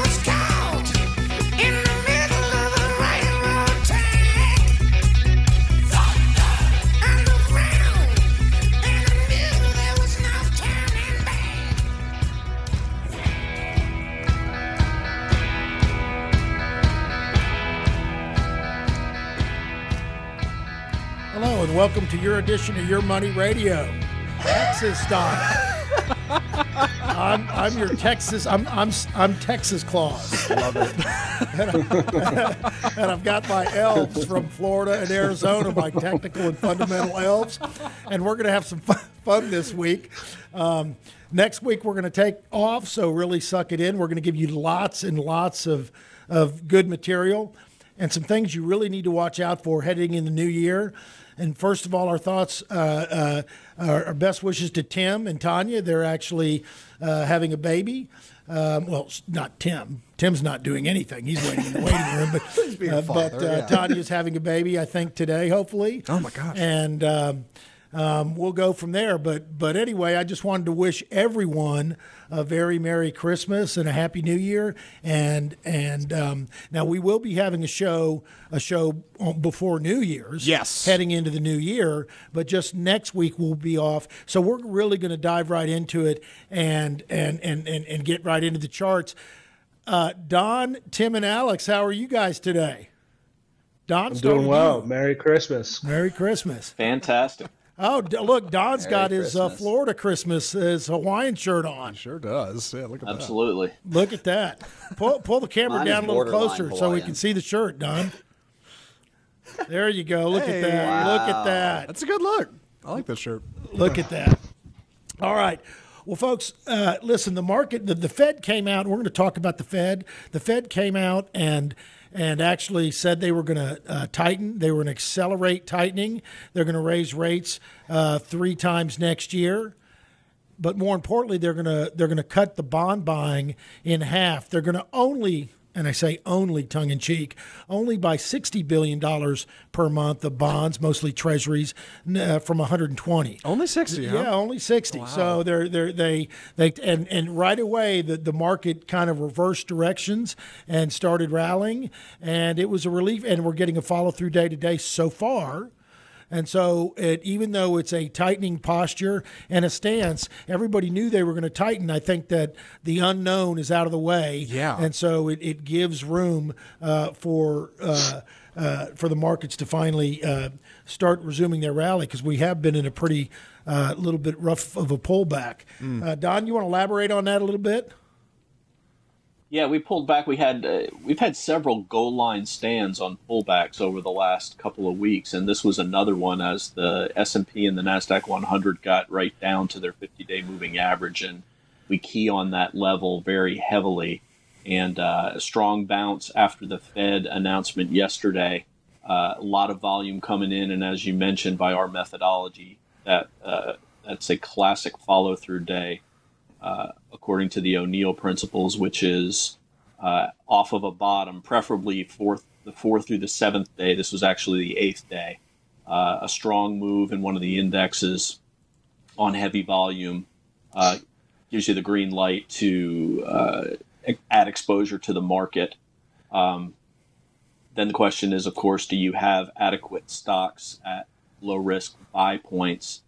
was caught in the middle of a railroad track. Thunder on the ground. In the middle there was no turning back. Hello and welcome to your edition of Your Money Radio. Texas stock. I'm your Texas. I'm Texas Claus. I love it. And I've got my elves from Florida and Arizona, my technical and fundamental elves. And we're going to have some fun this week. Next week we're going to take off, so really suck it in. We're going to give you lots and lots of good material and some things you really need to watch out for heading in the new year. And first of all, our thoughts, our best wishes to Tim and Tanya. They're actually having a baby. Well, not Tim. Tim's not doing anything. He's waiting in the waiting room. But Tanya's having a baby, I think, today, hopefully. Oh, my gosh. And we'll go from there. But anyway, I just wanted to wish everyone a very Merry Christmas and a Happy New Year. And now we will be having a show before New Year's. Yes. Heading into the new year, but just next week we'll be off. So we're really going to dive right into it and get right into the charts. Don, Tim, and Alex, how are you guys today? Don, I'm doing well. Merry Christmas. Merry Christmas. Fantastic. Oh, look, Don's got his Florida Christmas, his Hawaiian shirt on. He sure does. Yeah, look at that. Absolutely. Look at that. Pull the camera down a little closer so we can see the shirt, Don. There you go. Look at that. Wow. Look at that. That's a good look. I like that shirt. Look at that. All right. Well, folks, listen, the market, the Fed came out. We're going to talk about the Fed. The Fed came out and actually said they were going to tighten. They were going to accelerate tightening. They're going to raise rates 3 times next year. But more importantly, they're going to cut the bond buying in half. They're going to only, and I say only tongue-in-cheek, only buy $60 billion per month of bonds, mostly treasuries, from 120. Only 60, huh? Yeah, only 60. Wow. So they right away the market kind of reversed directions and started rallying, and it was a relief, and we're getting a follow-through day-to-day so far. And so even though it's a tightening posture and a stance, everybody knew they were going to tighten. I think that the unknown is out of the way. Yeah. And so it gives room for the markets to finally start resuming their rally, because we have been in a pretty little bit rough of a pullback. Mm. Don, you want to elaborate on that a little bit? Yeah, we pulled back. We've had several goal line stands on pullbacks over the last couple of weeks, and this was another one as the S&P and the NASDAQ 100 got right down to their 50-day moving average, and we key on that level very heavily. And a strong bounce after the Fed announcement yesterday. A lot of volume coming in, and as you mentioned, by our methodology, that's a classic follow-through day. According to the O'Neill principles, which is off of a bottom, preferably the fourth through the seventh day. This was actually the eighth day. A strong move in one of the indexes on heavy volume gives you the green light to add exposure to the market. Then the question is, of course, do you have adequate stocks at low risk buy points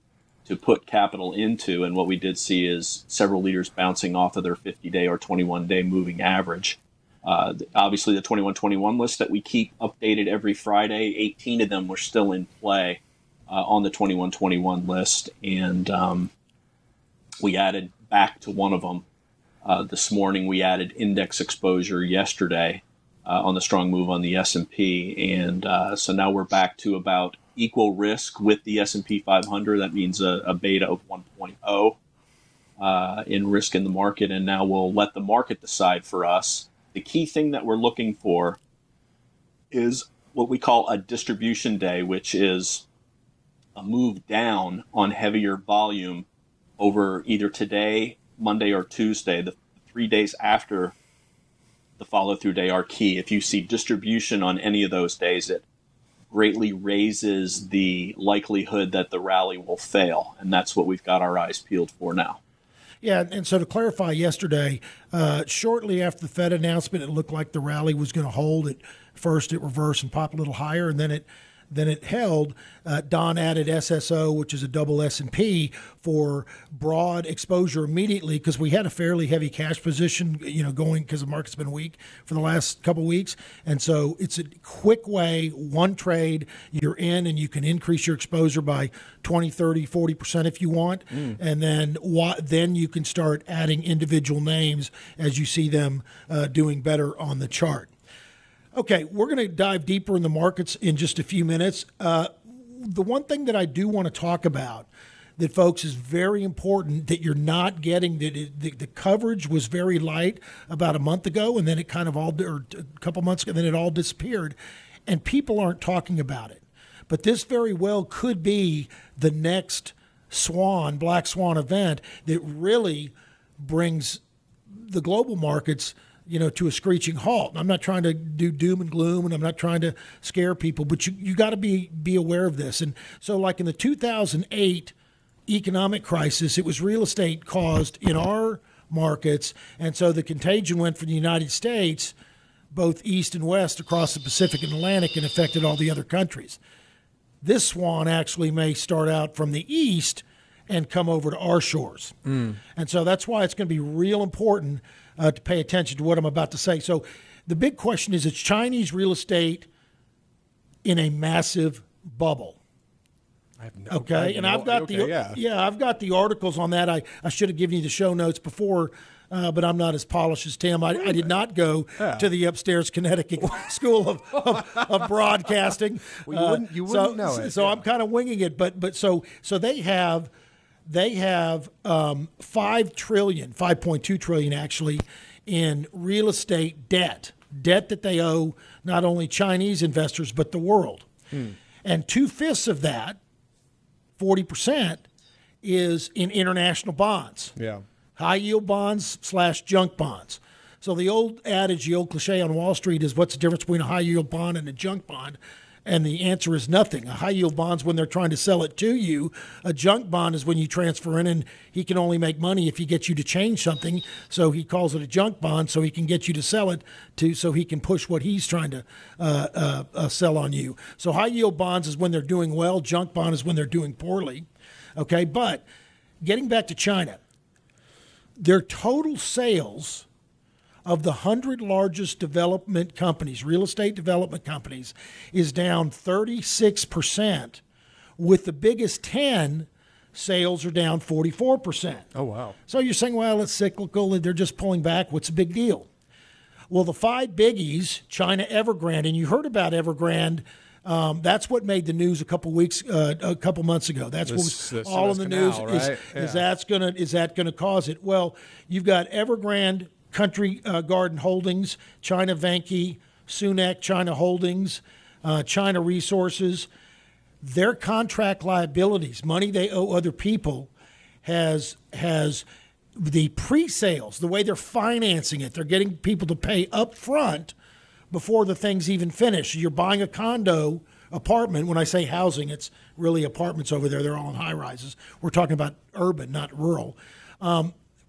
to put capital into? And what we did see is several leaders bouncing off of their 50-day or 21-day moving average. Obviously, the 21-21 list that we keep updated every Friday, 18 of them were still in play on the 21-21 list. And We added back to one of them this morning. We added index exposure yesterday on the strong move on the S&P. And so now we're back to about equal risk with the S&P 500. That means a beta of 1.0 in risk in the market. And now we'll let the market decide for us. The key thing that we're looking for is what we call a distribution day, which is a move down on heavier volume over either today, Monday, or Tuesday. The 3 days after the follow-through day are key. If you see distribution on any of those days, it greatly raises the likelihood that the rally will fail. And that's what we've got our eyes peeled for now. Yeah, and so to clarify yesterday, shortly after the Fed announcement, it looked like the rally was going to hold. At first, it reversed and popped a little higher, and then it held. Don added SSO, which is a double S&P, for broad exposure immediately because we had a fairly heavy cash position, going because the market's been weak for the last couple of weeks. And so it's a quick way, one trade, you're in, and you can increase your exposure by 20, 30, 40% if you want. And then you can start adding individual names as you see them doing better on the chart. Okay, we're going to dive deeper in the markets in just a few minutes. The one thing that I do want to talk about that, folks, is very important that you're not getting, that the coverage was very light about a month ago, and then it kind of all, or a couple months ago, and then it all disappeared, and people aren't talking about it. But this very well could be the next black swan event that really brings the global markets to a screeching halt. And I'm not trying to do doom and gloom, and I'm not trying to scare people, but you got to be aware of this. And so like in the 2008 economic crisis, it was real estate caused in our markets. And so the contagion went from the United States, both east and west, across the Pacific and Atlantic, and affected all the other countries. This swan actually may start out from the east and come over to our shores. And so that's why it's going to be real important to pay attention to what I'm about to say. So the big question is Chinese real estate in a massive bubble? I have no idea. And I've got I've got the articles on that. I should have given you the show notes before, but I'm not as polished as Tim. I did not go to the upstairs Connecticut School of Broadcasting. Well, you wouldn't know it. So I'm kind of winging it, but so they have. They have $5.2 trillion actually, in real estate debt that they owe not only Chinese investors, but the world. And 2/5 of that, 40%, is in international bonds, high yield bonds / junk bonds. So the old adage, the old cliche on Wall Street is, what's the difference between a high yield bond and a junk bond? And the answer is nothing. A high-yield bond's when they're trying to sell it to you. A junk bond is when you transfer in, and he can only make money if he gets you to change something. So he calls it a junk bond, so he can get you to sell it so he can push what he's trying to sell on you. So high-yield bonds is when they're doing well. Junk bond is when they're doing poorly. Okay, but getting back to China, their total sales of the 100 largest development companies, real estate development companies, is down 36%. With the biggest 10, sales are down 44%. Oh, wow. So you're saying, well, it's cyclical. They're just pulling back. What's the big deal? Well, the five biggies, China Evergrande, and you heard about Evergrande. That's what made the news a couple months ago. That's what was all in the news. Is that going to cause it? Well, you've got Evergrande, Country Garden Holdings, China Vanke, Sunac China Holdings, China Resources. Their contract liabilities, money they owe other people, has the pre-sales, the way they're financing it. They're getting people to pay up front before the thing's even finished. You're buying a condo apartment. When I say housing, it's really apartments over there. They're all in high rises. We're talking about urban, not rural.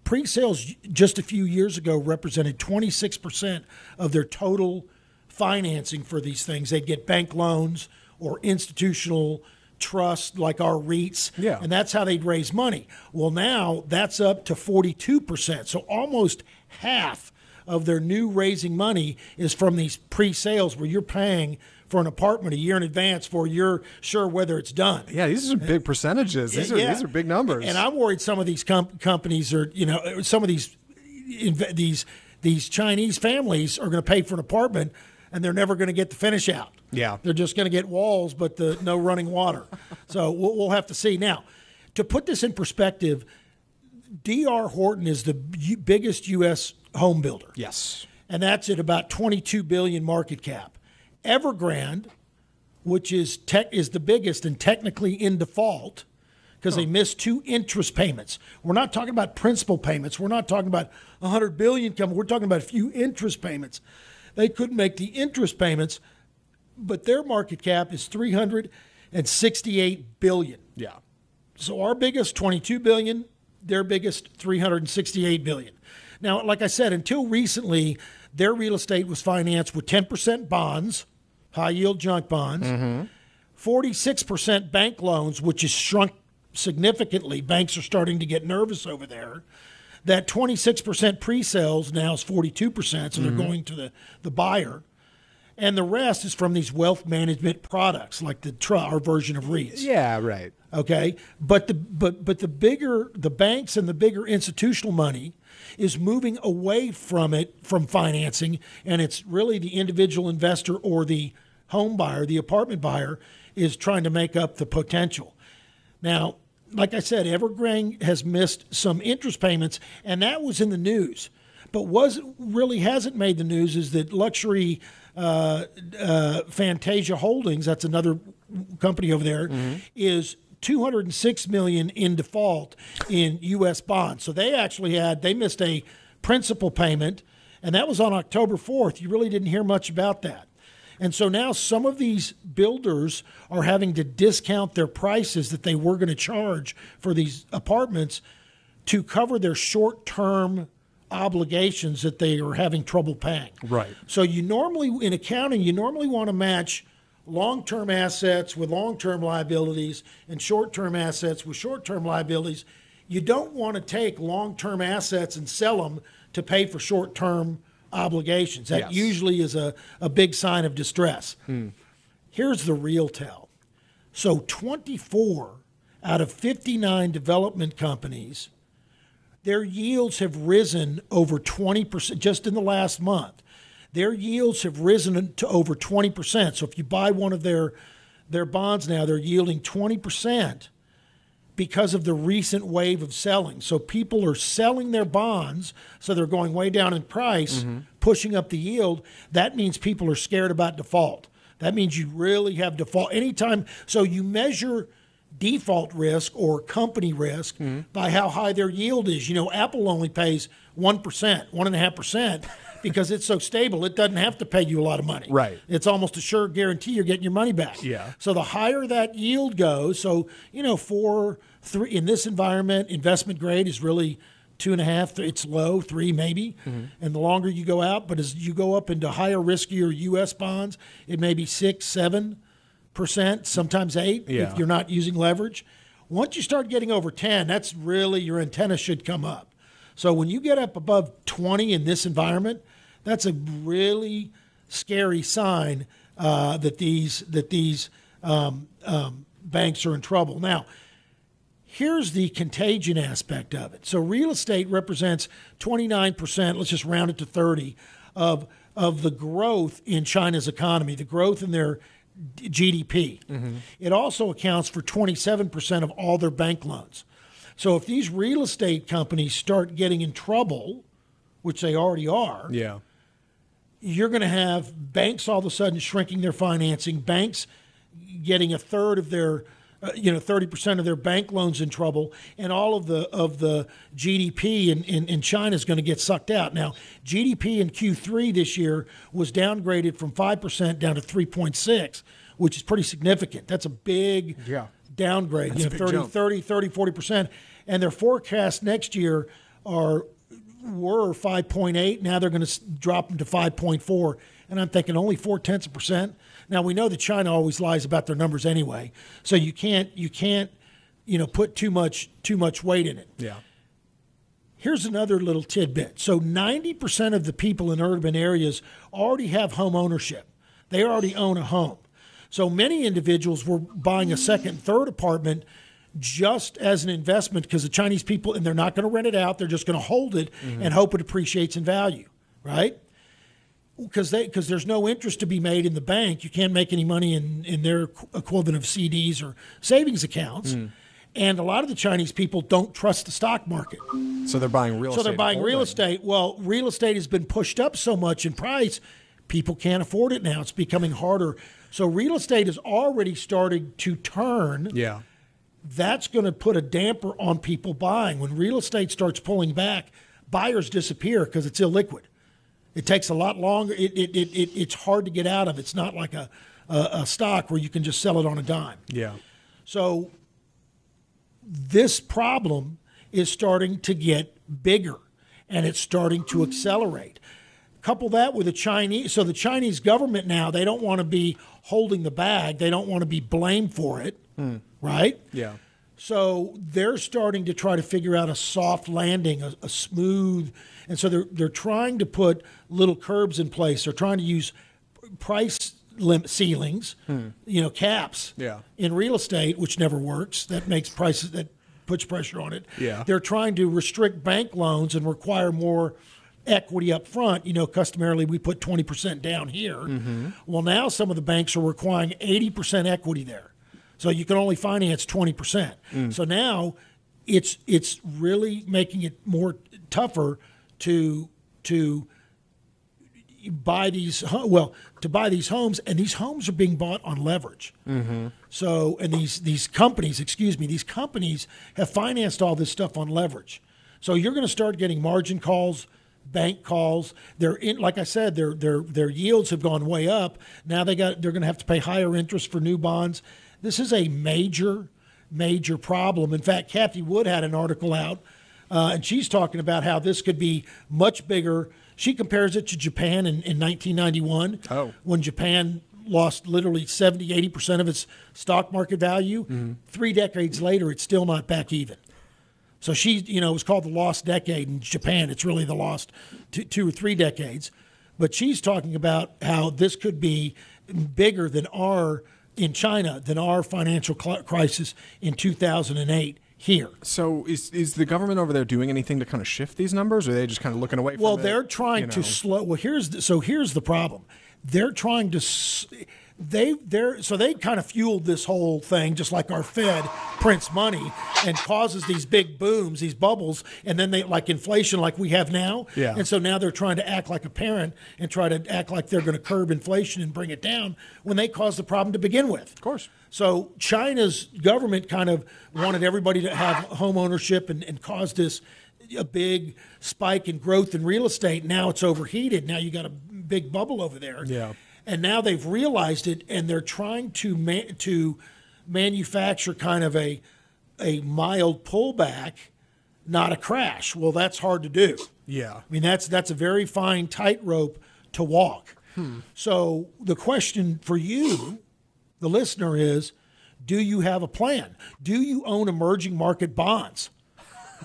Pre-sales just a few years ago represented 26% of their total financing for these things. They'd get bank loans or institutional trust like our REITs, and that's how they'd raise money. Well, now that's up to 42%, so almost half of their new raising money is from these pre-sales where you're paying for an apartment a year in advance for you're sure whether it's done. Yeah, these are big percentages. These are big numbers. And I'm worried some of these companies are, you know, some of these Chinese families are going to pay for an apartment and they're never going to get the finish out. Yeah. They're just going to get walls, but no running water. So we'll have to see. Now, to put this in perspective, D.R. Horton is the biggest U.S. home builder. Yes. And that's at about $22 billion market cap. Evergrande, which is the biggest and technically in default because they missed two interest payments. We're not talking about principal payments. We're not talking about $100 billion coming. We're talking about a few interest payments. They couldn't make the interest payments, but their market cap is $368 billion. Yeah. So our biggest, $22 billion, their biggest, $368 billion. Now, like I said, until recently, their real estate was financed with 10% bonds, high-yield junk bonds, 46% bank loans, which has shrunk significantly. Banks are starting to get nervous over there. That 26% pre-sales now is 42%, so they're going to the buyer. And the rest is from these wealth management products, like our version of REITs. Yeah, right. Okay, but the banks and the bigger institutional money is moving away from it, from financing, and it's really the individual investor or the home buyer, the apartment buyer, is trying to make up the potential. Now, like I said, Evergrande has missed some interest payments, and that was in the news. But what really hasn't made the news is that luxury Fantasia Holdings, that's another company over there, is $206 million in default in U.S. bonds. So they missed a principal payment, and that was on October 4th. You really didn't hear much about that. And so now some of these builders are having to discount their prices that they were going to charge for these apartments to cover their short-term obligations that they are having trouble paying. Right. So you normally, in accounting, want to match long-term assets with long-term liabilities and short-term assets with short-term liabilities. You don't want to take long-term assets and sell them to pay for short-term obligations. That usually is a big sign of distress. Here's the real tell. So 24 out of 59 development companies, their yields have risen over 20% just in the last month. Their yields have risen to over 20%. So if you buy one of their bonds now, they're yielding 20% because of the recent wave of selling. So people are selling their bonds, so they're going way down in price, pushing up the yield. That means people are scared about default. That means you really have default. Anytime, so you measure default risk or company risk by how high their yield is. You know, Apple only pays 1%, 1.5%, because it's so stable, it doesn't have to pay you a lot of money. Right. It's almost a sure guarantee you're getting your money back. Yeah. So the higher that yield goes, so, you know, 4, 3, in this environment, investment grade is really 2.5, it's low, 3 maybe, and the longer you go out, but as you go up into higher, riskier U.S. bonds, it may be 6, 7%, sometimes 8 if you're not using leverage. Once you start getting over 10, that's really your antenna should come up. So when you get up above 20 in this environment, that's a really scary sign that these banks are in trouble. Now, here's the contagion aspect of it. So real estate represents 29%. Let's just round it to 30 of the growth in China's economy, the growth in their GDP. It also accounts for 27% of all their bank loans. So if these real estate companies start getting in trouble, which they already are, you're going to have banks all of a sudden shrinking their financing, banks getting a third of their 30% of their bank loans in trouble, and all of the GDP in China is going to get sucked out. Now, GDP in Q3 this year was downgraded from 5% down to 3.6, which is pretty significant. That's a big downgrade. That's 30, 40%. And their forecasts next year were 5.8. Now they're going to drop them to 5.4. And I'm thinking only 0.4%. Now we know that China always lies about their numbers anyway, so you can't put too much weight in it. Yeah. Here's another little tidbit. So 90% of the people in urban areas already have home ownership. They already own a home. So many individuals were buying a second, third apartment just as an investment because the Chinese people, and they're not going to rent it out. They're just going to hold it and hope it appreciates in value, right? Because there's no interest to be made in the bank. You can't make any money in their equivalent of CDs or savings accounts. And a lot of the Chinese people don't trust the stock market. So they're buying real estate. Well, real estate has been pushed up so much in price, people can't afford it now. It's becoming harder. So real estate is already starting to turn. Yeah. That's going to put a damper on people buying. When real estate starts pulling back, buyers disappear because it's illiquid. It takes a lot longer. It's hard to get out of. It's not like a stock where you can just sell it on a dime. Yeah. So this problem is starting to get bigger, and it's starting to accelerate. Couple that with the Chinese. So the Chinese government now, they don't want to be holding the bag. They don't want to be blamed for it, right? Yeah. So they're starting to try to figure out a soft landing, a smooth, and so they're trying to put little curbs in place. They're trying to use price limit ceilings, caps in real estate, which never works. That makes prices, that puts pressure on it. Yeah. They're trying to restrict bank loans and require more equity up front. Customarily we put 20% down here. Well, now some of the banks are requiring 80% equity there. So you can only finance 20%. So now it's really making it more tougher to buy these homes, and these homes are being bought on leverage. So and these companies, these companies have financed all this stuff on leverage. So you're going to start getting margin calls, bank calls. They're in, like I said, their yields have gone way up. Now they're going to have to pay higher interest for new bonds. This is a major, major problem. In fact, Kathy Wood had an article out, and she's talking about how this could be much bigger. She compares it to Japan in 1991, when Japan lost literally 70, 80% of its stock market value. 3 decades later, it's still not back even. So she, it was called the lost decade in Japan. It's really the lost two or three decades. But she's talking about how this could be bigger than our financial crisis in 2008 here. So is the government over there doing anything to kind of shift these numbers, or are they just kind of looking away from it? Well, they're trying to slow. Well, here's the problem. They're trying to they kind of fueled this whole thing, just like our Fed prints money and causes these big booms, these bubbles, and then they like inflation like we have now. Yeah. And so now they're trying to act like a parent and try to act like they're going to curb inflation and bring it down when they caused the problem to begin with. Of course. So China's government kind of wanted everybody to have home ownership and caused this a big spike in growth in real estate. Now it's overheated. Now you got a big bubble over there. Yeah. And now they've realized it, and they're trying to manufacture kind of a mild pullback, not a crash. Well, that's hard to do. Yeah. I mean, that's a very fine tightrope to walk. So the question for you, the listener, is, do you have a plan? Do you own emerging market bonds?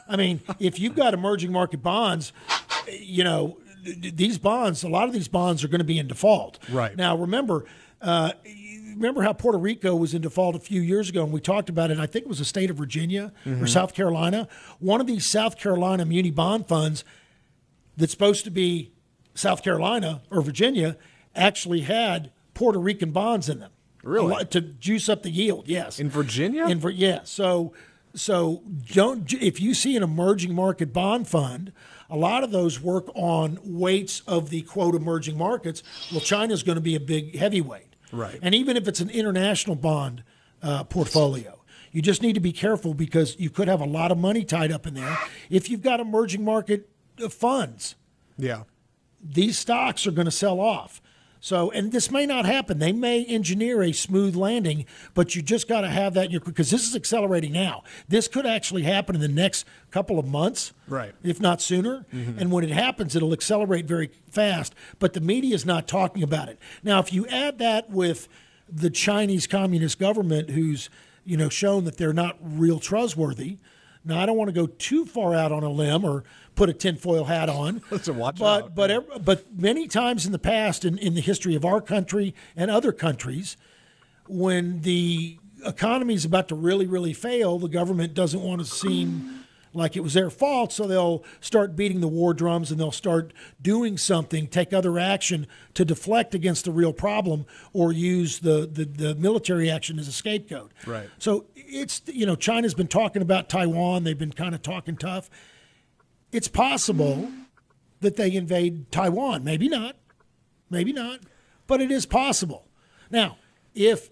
I mean, if you've got emerging market bonds, these bonds, a lot of these bonds are going to be in default. Right. Now, remember how Puerto Rico was in default a few years ago, and we talked about it. I think it was the state of Virginia or South Carolina. One of these South Carolina muni bond funds that's supposed to be South Carolina or Virginia actually had Puerto Rican bonds in them. Really? To juice up the yield, yes. In Virginia? Yeah. So if you see an emerging market bond fund, a lot of those work on weights of the, quote, emerging markets. Well, China's going to be a big heavyweight. Right. And even if it's an international bond portfolio, you just need to be careful because you could have a lot of money tied up in there. If you've got emerging market funds, yeah, these stocks are going to sell off. So, and this may not happen. They may engineer a smooth landing, but you just got to have that because this is accelerating now. This could actually happen in the next couple of months, right? If not sooner. And when it happens, it'll accelerate very fast. But the media is not talking about it. Now, if you add that with the Chinese Communist government, who's shown that they're not real trustworthy. Now, I don't want to go too far out on a limb or put a tinfoil hat on. But many times in the past, in the history of our country and other countries, when the economy is about to really, really fail, the government doesn't want to seem like it was their fault, so they'll start beating the war drums and they'll start doing something, take other action to deflect against the real problem, or use the military action as a scapegoat. Right. So it's, you know, China's been talking about Taiwan. They've been kind of talking tough. It's possible that they invade Taiwan. Maybe not, but it is possible. Now, if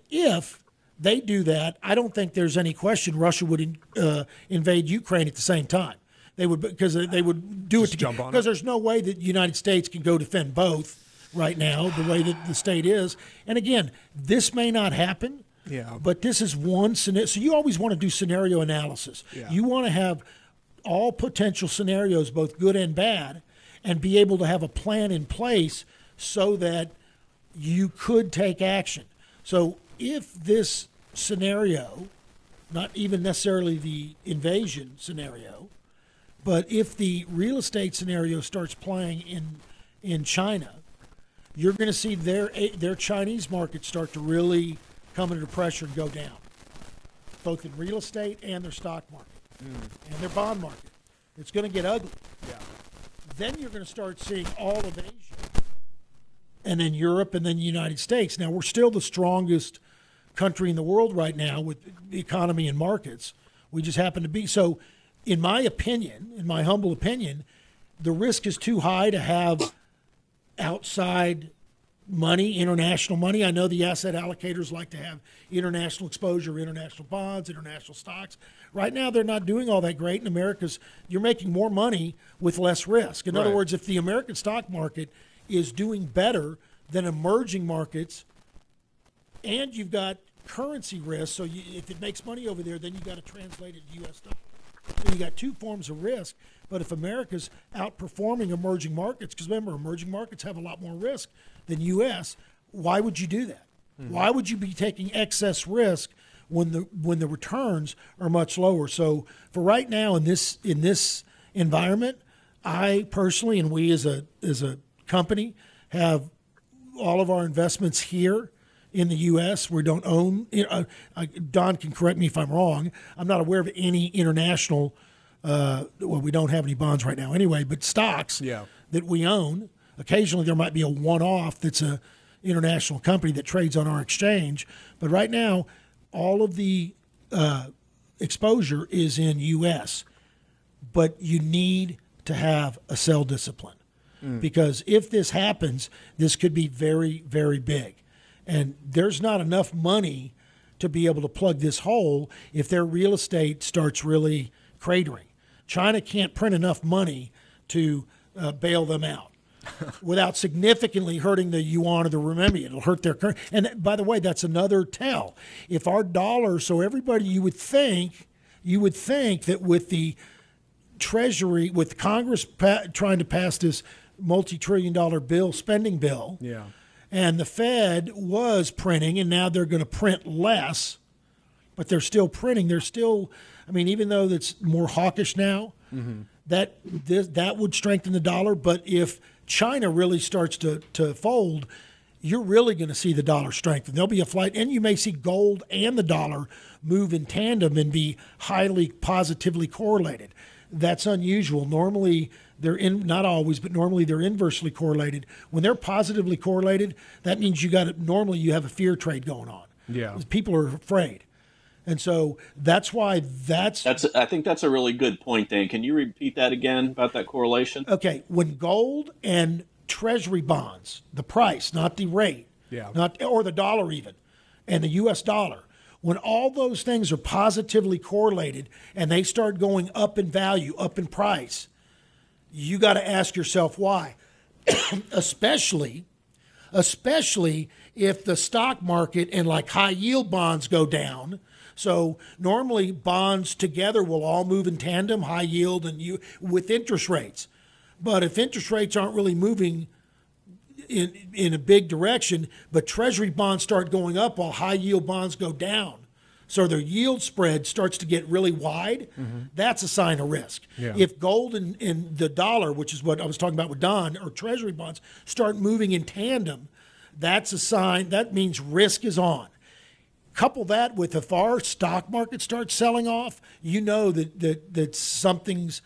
they do that, I don't think there's any question Russia would invade Ukraine at the same time. They would, because they would do it together. Jump on it. Because there's no way that the United States can go defend both right now, the way that the state is. And again, this may not happen. Yeah. But this is one scenario. So you always want to do scenario analysis. Yeah. You want to have all potential scenarios, both good and bad, and be able to have a plan in place so that you could take action. So if this scenario, not even necessarily the invasion scenario, but if the real estate scenario starts playing in China, you're going to see their Chinese market start to really come under pressure and go down, both in real estate and their stock market and their bond market. It's going to get ugly. Yeah. Then you're going to start seeing all of Asia, and then Europe, and then the United States. Now, we're still the strongest country in the world right now with the economy and markets. We just happen to be. So, in my opinion, in my humble opinion, the risk is too high to have outside money, international money. I know the asset allocators like to have international exposure, international bonds, international stocks. Right now, they're not doing all that great in America's. You're making more money with less risk. In other words, if the American stock market is doing better than emerging markets, and you've got currency risk, so if it makes money over there, then you got to translate it to U.S. dollars. So you got two forms of risk, but if America's outperforming emerging markets, because remember, emerging markets have a lot more risk than U.S., why would you do that? Mm-hmm. Why would you be taking excess risk when the returns are much lower? So for right now, in this environment, I personally, and we as a company, have all of our investments here in the U.S. We don't own. Don can correct me if I'm wrong. I'm not aware of any international. Well, we don't have any bonds right now, anyway. But stocks that we own. Occasionally, there might be a one-off that's a international company that trades on our exchange. But right now, all of the exposure is in U.S. But you need to have a sell discipline. Because if this happens, this could be very, very big. And there's not enough money to be able to plug this hole if their real estate starts really cratering. China can't print enough money to bail them out without significantly hurting the yuan or the renminbi. It'll hurt their currency. And by the way, that's another tell. If our dollar, so everybody, you would think that with the Treasury, with Congress trying to pass this multi-trillion-dollar bill, spending bill, and the Fed was printing, and now they're going to print less, but they're still printing. They're still, I mean, even though it's more hawkish now, that would strengthen the dollar. But if China really starts to fold, you're really going to see the dollar strengthen. There'll be a flight, and you may see gold and the dollar move in tandem and be highly positively correlated. That's unusual. Normally, not always, but normally they're inversely correlated. When they're positively correlated, that means normally you have a fear trade going on. Yeah, people are afraid, and so that's why that's. I think that's a really good point, Dan. Can you repeat that again about that correlation? Okay, when gold and Treasury bonds, the price, not the rate, or the dollar even, and the U.S. dollar. When all those things are positively correlated and they start going up in value, up in price, you got to ask yourself why. especially if the stock market and like high yield bonds go down. So normally bonds together will all move in tandem, high yield and with interest rates. But if interest rates aren't really moving in a big direction, but Treasury bonds start going up while high yield bonds go down, so their yield spread starts to get really wide, that's a sign of risk. Yeah. If gold and the dollar, which is what I was talking about with Don, or Treasury bonds, start moving in tandem, that's a sign. That means risk is on. Couple that with if our stock market starts selling off, you know that something's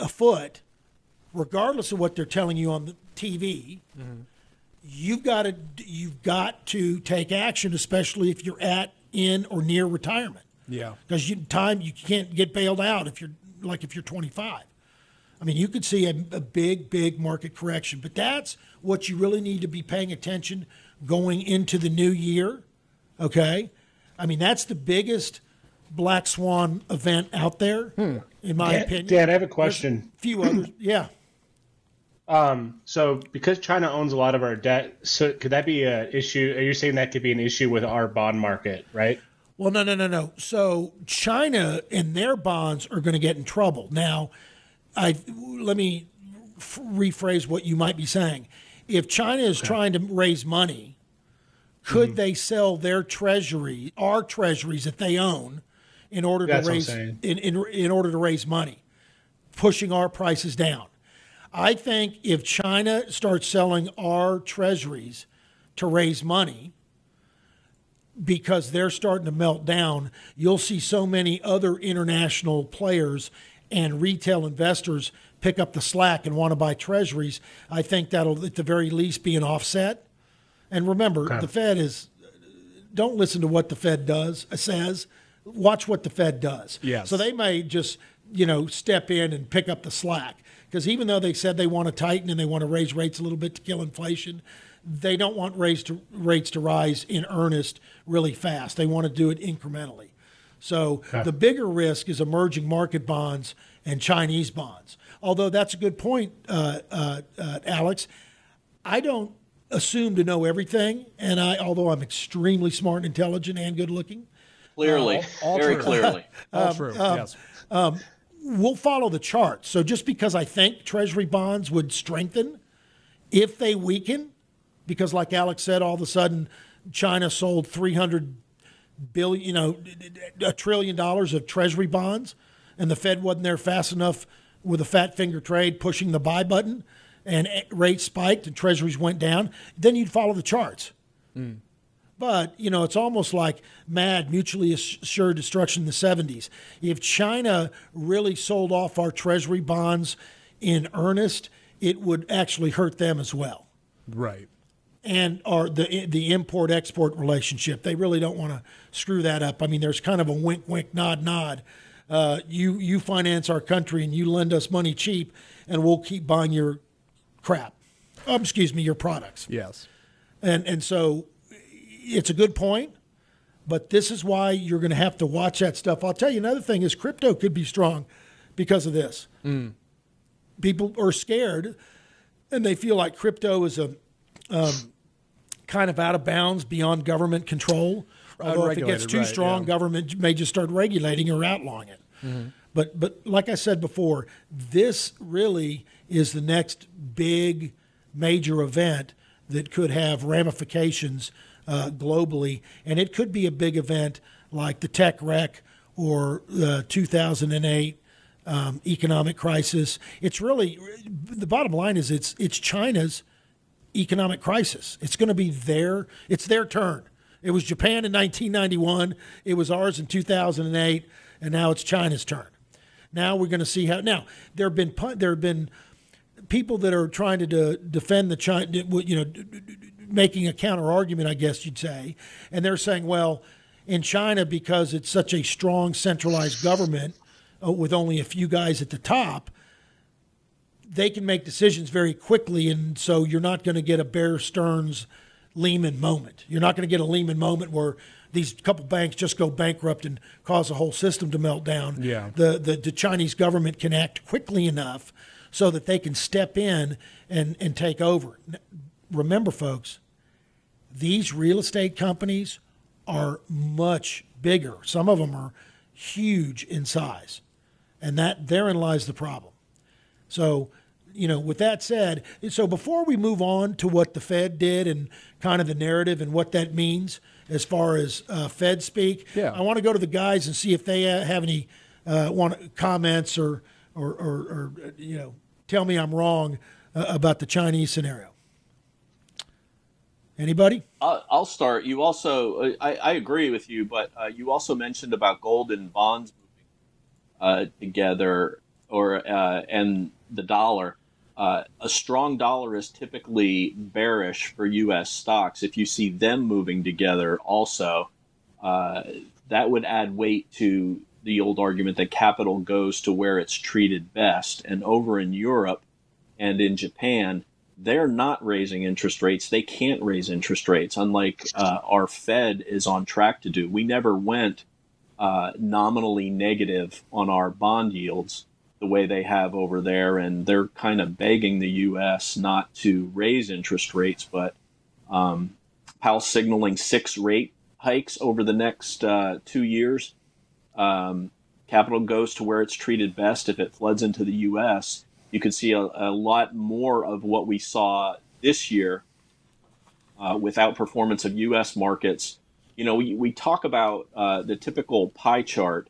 afoot, regardless of what they're telling you on the TV. Mm-hmm. You've got to take action, especially if you're in or near retirement. Yeah, because you can't get bailed out if you're 25. I mean, you could see a big market correction, but that's what you really need to be paying attention going into the new year. Okay, I mean, that's the biggest black swan event out there, in my opinion. Dan, I have a question. There's a few others, yeah. So because China owns a lot of our debt, so could that be an issue? Are you saying that could be an issue with our bond market, right? Well, no. So China and their bonds are going to get in trouble. Now, let me rephrase what you might be saying. If China is trying to raise money, could they sell our treasuries that they own, in order to raise money, pushing our prices down? I think if China starts selling our treasuries to raise money, because they're starting to melt down, you'll see so many other international players and retail investors pick up the slack and want to buy treasuries. I think that'll, at the very least, be an offset. And remember, the Fed don't listen to what the Fed says. Watch what the Fed does. Yes. So they may just, step in and pick up the slack. Because even though they said they want to tighten and they want to raise rates a little bit to kill inflation, they don't want rates to rise in earnest really fast. They want to do it incrementally. So the bigger risk is emerging market bonds and Chinese bonds. Although that's a good point, Alex. I don't assume to know everything, and although I'm extremely smart and intelligent and good-looking. Clearly, very clearly. All true, yes. We'll follow the chart. So just because I think Treasury bonds would strengthen, if they weaken, because like Alex said, all of a sudden China sold $300 billion, $1 trillion of Treasury bonds, and the Fed wasn't there fast enough with a fat finger trade pushing the buy button, and rates spiked and Treasuries went down. Then you'd follow the charts. Mm. But, it's almost like mad mutually assured destruction in the 70s. If China really sold off our treasury bonds in earnest, it would actually hurt them as well. Right. And the import-export relationship. They really don't want to screw that up. I mean, there's kind of a wink-wink, nod-nod. You finance our country and you lend us money cheap, and we'll keep buying your crap. Your products. Yes. And so... it's a good point, but this is why you're going to have to watch that stuff. I'll tell you another thing is crypto could be strong because of this. Mm. People are scared, and they feel like crypto is a kind of out of bounds beyond government control. Although if it gets too strong, government may just start regulating or outlawing it. Mm-hmm. But like I said before, this really is the next big major event that could have ramifications globally, and it could be a big event like the tech wreck or the 2008 economic crisis. It's really, the bottom line is it's China's economic crisis. It's going to be their turn. It was Japan in 1991. It was ours in 2008, and now it's China's turn. Now we're going to see how. Now there have been people that are trying to defend the China. Making a counter argument, I guess you'd say, and they're saying, well, in China, because it's such a strong centralized government with only a few guys at the top, they can make decisions very quickly, and so you're not going to get a Bear Stearns Lehman moment. You're not going to get a Lehman moment where these couple banks just go bankrupt and cause the whole system to melt down. Yeah. The Chinese government can act quickly enough so that they can step in and take over. Remember, folks, these real estate companies are much bigger. Some of them are huge in size, and that therein lies the problem. So, with that said, so before we move on to what the Fed did and kind of the narrative and what that means as far as Fed speak, I want to go to the guys and see if they have any comments or tell me I'm wrong about the Chinese scenario. Anybody? I'll start. You also, I agree with you, but you also mentioned about gold and bonds moving together, or and the dollar. A strong dollar is typically bearish for U.S. stocks. If you see them moving together, also, that would add weight to the old argument that capital goes to where it's treated best. And over in Europe and in Japan, they're not raising interest rates. They can't raise interest rates, unlike our Fed is on track to do. We never went nominally negative on our bond yields the way they have over there, and they're kind of begging the U.S. not to raise interest rates, but Powell signaling 6 rate hikes over the next 2 years. Capital goes to where it's treated best. If it floods into the U.S., you can see a lot more of what we saw this year with outperformance of U.S. markets. You know, we talk about the typical pie chart.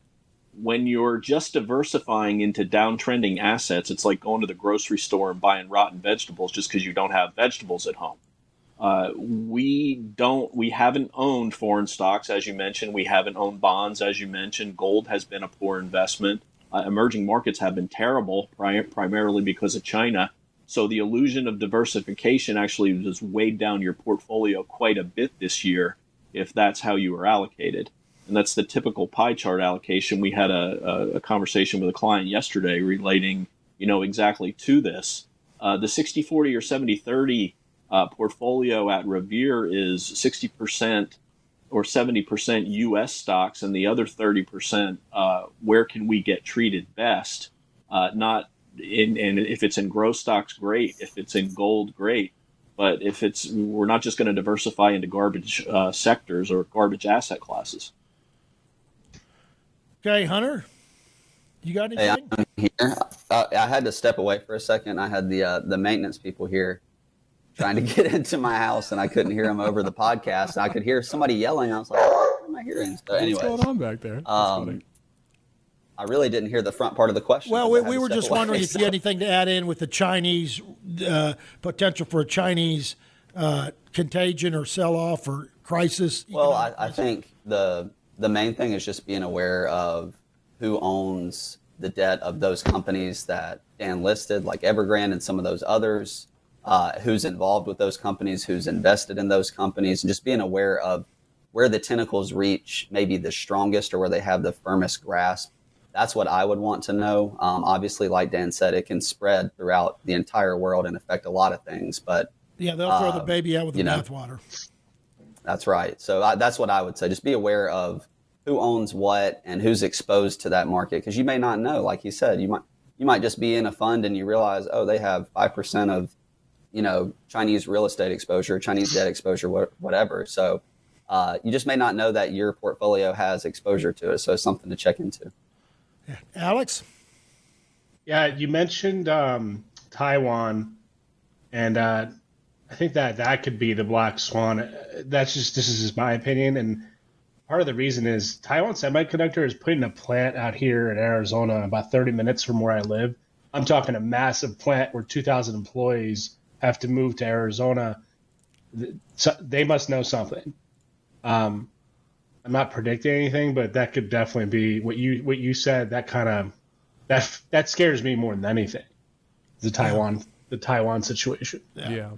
When you're just diversifying into downtrending assets, it's like going to the grocery store and buying rotten vegetables just because you don't have vegetables at home. We haven't owned foreign stocks, as you mentioned. We haven't owned bonds, as you mentioned. Gold has been a poor investment. Emerging markets have been terrible, primarily because of China. So the illusion of diversification actually has weighed down your portfolio quite a bit this year, if that's how you were allocated. And that's the typical pie chart allocation. We had a conversation with a client yesterday relating, you know, exactly to this. The 60-40 or 70-30 portfolio at Revere is 60% or 70% U.S. stocks, and the other 30%, where can we get treated best? And if it's in growth stocks, great. If it's in gold, great. But if it's, we're not just going to diversify into garbage sectors or garbage asset classes. Okay, Hunter, you got anything? Hey, I'm here. I had to step away for a second. I had the maintenance people here trying to get into my house, and I couldn't hear them over the podcast. I could hear somebody yelling. I was like, what am I hearing? So anyways, what's going on back there? I really didn't hear the front part of the question. Well, we were just wondering if you had anything to add in with the Chinese, potential for a Chinese contagion or sell-off or crisis. Well, I think the main thing is just being aware of who owns the debt of those companies that Dan listed, like Evergrande and some of those others. Who's involved with those companies, who's invested in those companies, and just being aware of where the tentacles reach maybe the strongest or where they have the firmest grasp. That's what I would want to know. Obviously, like Dan said, it can spread throughout the entire world and affect a lot of things. But yeah, they'll throw the baby out with the bathwater. That's right. So that's what I would say. Just be aware of who owns what and who's exposed to that market, because you may not know. Like he said, you might just be in a fund and you realize, oh, they have 5% of Chinese real estate exposure, Chinese debt exposure, whatever. So you just may not know that your portfolio has exposure to it. So it's something to check into. Yeah. Alex? Yeah, you mentioned Taiwan, and I think that could be the black swan. This is my opinion. And part of the reason is Taiwan Semiconductor is putting a plant out here in Arizona about 30 minutes from where I live. I'm talking a massive plant where 2,000 employees have to move to Arizona. So they must know something. I'm not predicting anything, but that could definitely be what you said. That kind of that scares me more than anything. The Taiwan situation. Yeah.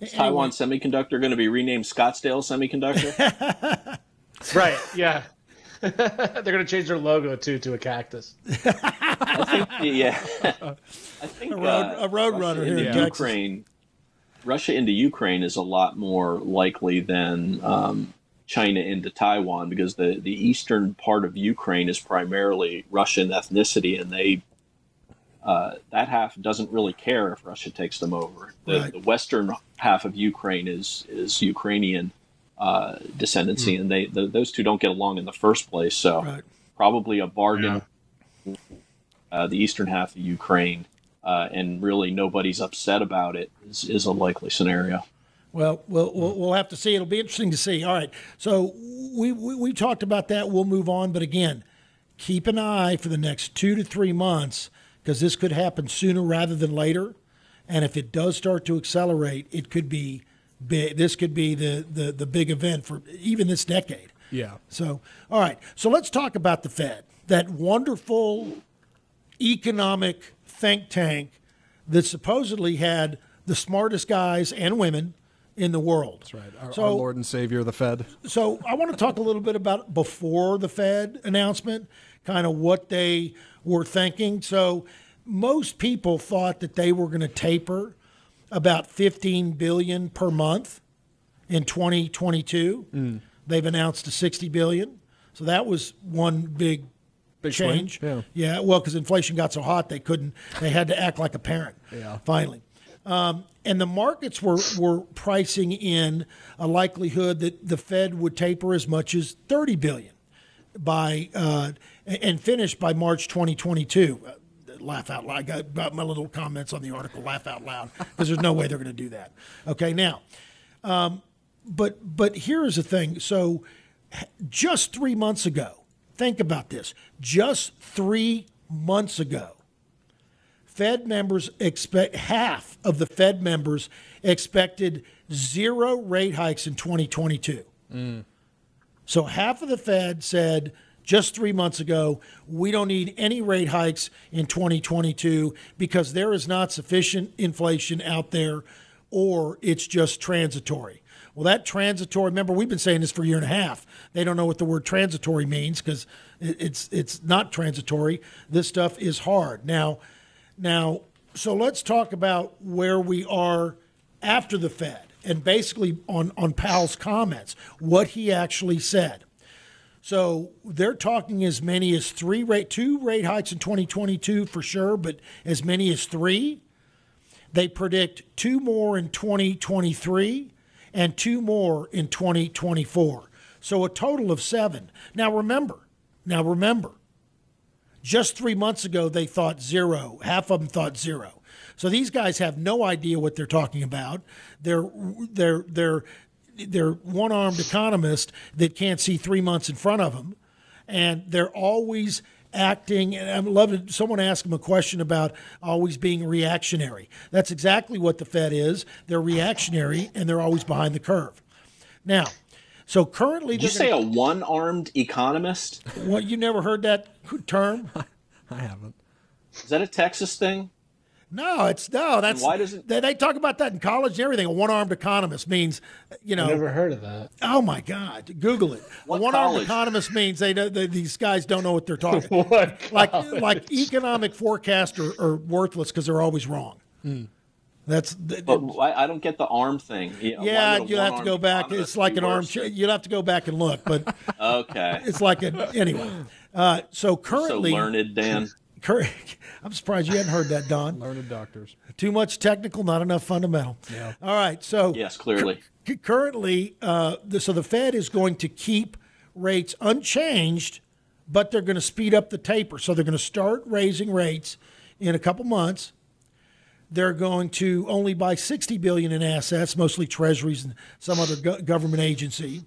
Is Taiwan Semiconductor going to be renamed Scottsdale Semiconductor? Right. Yeah. They're going to change their logo to a cactus. I think a road runner here in Ukraine. Russia into Ukraine is a lot more likely than China into Taiwan, because the eastern part of Ukraine is primarily Russian ethnicity, and they that half doesn't really care if Russia takes them over. The western half of Ukraine is Ukrainian descendancy, and those two don't get along in the first place. So probably a bargain. Yeah. The eastern half of Ukraine, and really nobody's upset about it is a likely scenario. Well, we'll have to see. It'll be interesting to see. All right, so we talked about that. We'll move on, but again, keep an eye for the next 2 to 3 months, because this could happen sooner rather than later. And if it does start to accelerate, it could be big. This could be the big event for even this decade. Yeah. So, all right. So let's talk about the Fed, that wonderful economic think tank that supposedly had the smartest guys and women in the world. That's right. Our Lord and Savior, the Fed. So I want to talk a little bit about before the Fed announcement, kind of what they were thinking. So most people thought that they were going to taper about $15 billion per month in 2022. Mm. They've announced a $60 billion. So that was one big change. Yeah, well, because inflation got so hot, they had to act like a parent, finally. And the markets were pricing in a likelihood that the Fed would taper as much as $30 billion and finish by March 2022. Laugh out loud. I got my little comments on the article, laugh out loud, because there's no way they're going to do that. Okay, now, but here's the thing. So just 3 months ago, think about this. Just 3 months ago, Fed members half of the Fed members expected zero rate hikes in 2022. Mm. So half of the Fed said just 3 months ago, we don't need any rate hikes in 2022 because there is not sufficient inflation out there, or it's just transitory. Well, that transitory, remember, we've been saying this for a year and a half. They don't know what the word transitory means because it's not transitory. This stuff is hard. Now, so let's talk about where we are after the Fed and basically on Powell's comments, what he actually said. So they're talking as many as two rate hikes in 2022 for sure, but as many as three. They predict two more in 2023 and two more in 2024. So a total of seven. Now remember, just 3 months ago, they thought zero. Half of them thought zero. So these guys have no idea what they're talking about. They're one-armed economists that can't see 3 months in front of them, and they're always acting. And I love it. Someone asked them a question about always being reactionary. That's exactly what the Fed is. They're reactionary, and they're always behind the curve. Now. So currently, did you say a one-armed economist? Well, you never heard that term? I haven't. Is that a Texas thing? No. That's, why does it? They talk about that in college and everything. A one-armed economist means, I've never heard of that. Oh my God! Google it. What a one-armed economist means these guys don't know what they're talking. What like economic forecasts are worthless because they're always wrong. Hmm. But I don't get the arm thing. You'll have to go back. It's like an arm. You'll have to go back and look. But okay, it's like anyway. So currently, so learned, Dan. I'm surprised you hadn't heard that, Don. Learned doctors. Too much technical, not enough fundamental. Yeah. All right. So yes, clearly. Currently, so the Fed is going to keep rates unchanged, but they're going to speed up the taper. So they're going to start raising rates in a couple months. They're going to only buy $60 billion in assets, mostly treasuries and some other government agency.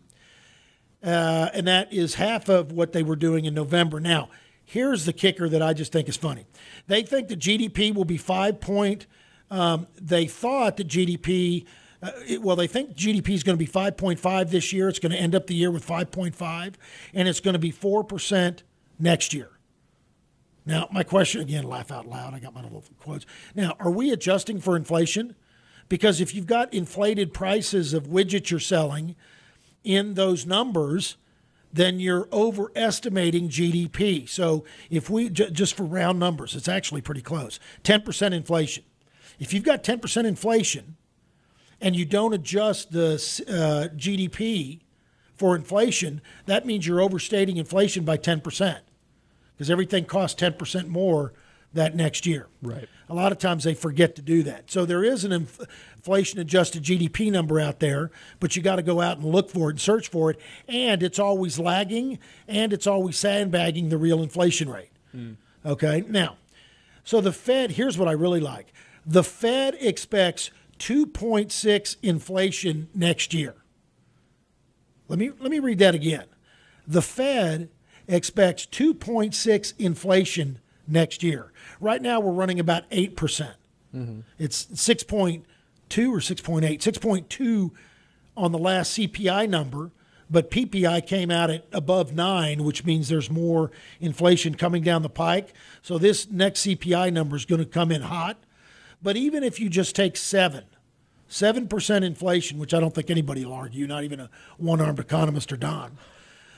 And that is half of what they were doing in November. Now, here's the kicker that I just think is funny. They think the GDP will be 5 point. They thought that GDP, they think GDP is going to be 5.5 this year. It's going to end up the year with 5.5, and it's going to be 4% next year. Now, my question, again, laugh out loud. I got my little quotes. Now, are we adjusting for inflation? Because if you've got inflated prices of widgets you're selling in those numbers, then you're overestimating GDP. So if we, just for round numbers, it's actually pretty close, 10% inflation. If you've got 10% inflation and you don't adjust the GDP for inflation, that means you're overstating inflation by 10%. Because everything costs 10% more that next year. Right. A lot of times they forget to do that. So there is an inflation-adjusted GDP number out there, but you got to go out and look for it and search for it. And it's always lagging, and it's always sandbagging the real inflation rate. Mm. Okay? Now, so the Fed, here's what I really like. The Fed expects 2.6 inflation next year. Let me read that again. The Fed expects 2.6 inflation next year. Right now, we're running about 8%. Mm-hmm. It's 6.9, or 6.8, 6.2 on the last CPI number, but PPI came out at above 9, which means there's more inflation coming down the pike. So this next CPI number is going to come in hot. But even if you just take 7% inflation, which I don't think anybody will argue, not even a one-armed economist or Don,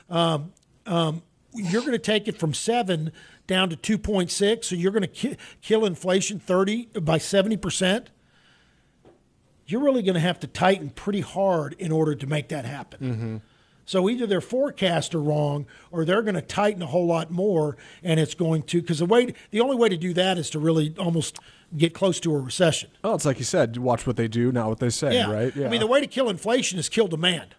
you're going to take it from 7 down to 2.6. So you're going to kill inflation 70%. You're really going to have to tighten pretty hard in order to make that happen. Mm-hmm. So either their forecasts are wrong, or they're going to tighten a whole lot more, and it's going to, because the only way to do that is to really almost get close to a recession. Oh, it's like you said, watch what they do, not what they say, right? Yeah. I mean, the way to kill inflation is kill demand.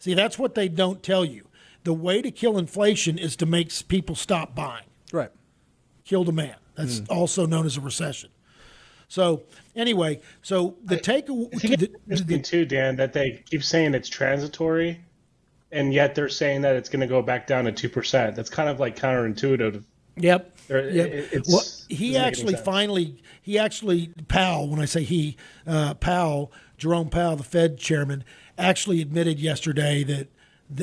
See, that's what they don't tell you. The way to kill inflation is to make people stop buying. Right. Kill demand. That's also known as a recession. So anyway, so the takeaway. Interesting too, Dan, that they keep saying it's transitory, and yet they're saying that it's going to go back down to 2%. That's kind of like counterintuitive. Yep. Jerome Powell, the Fed chairman, actually admitted yesterday that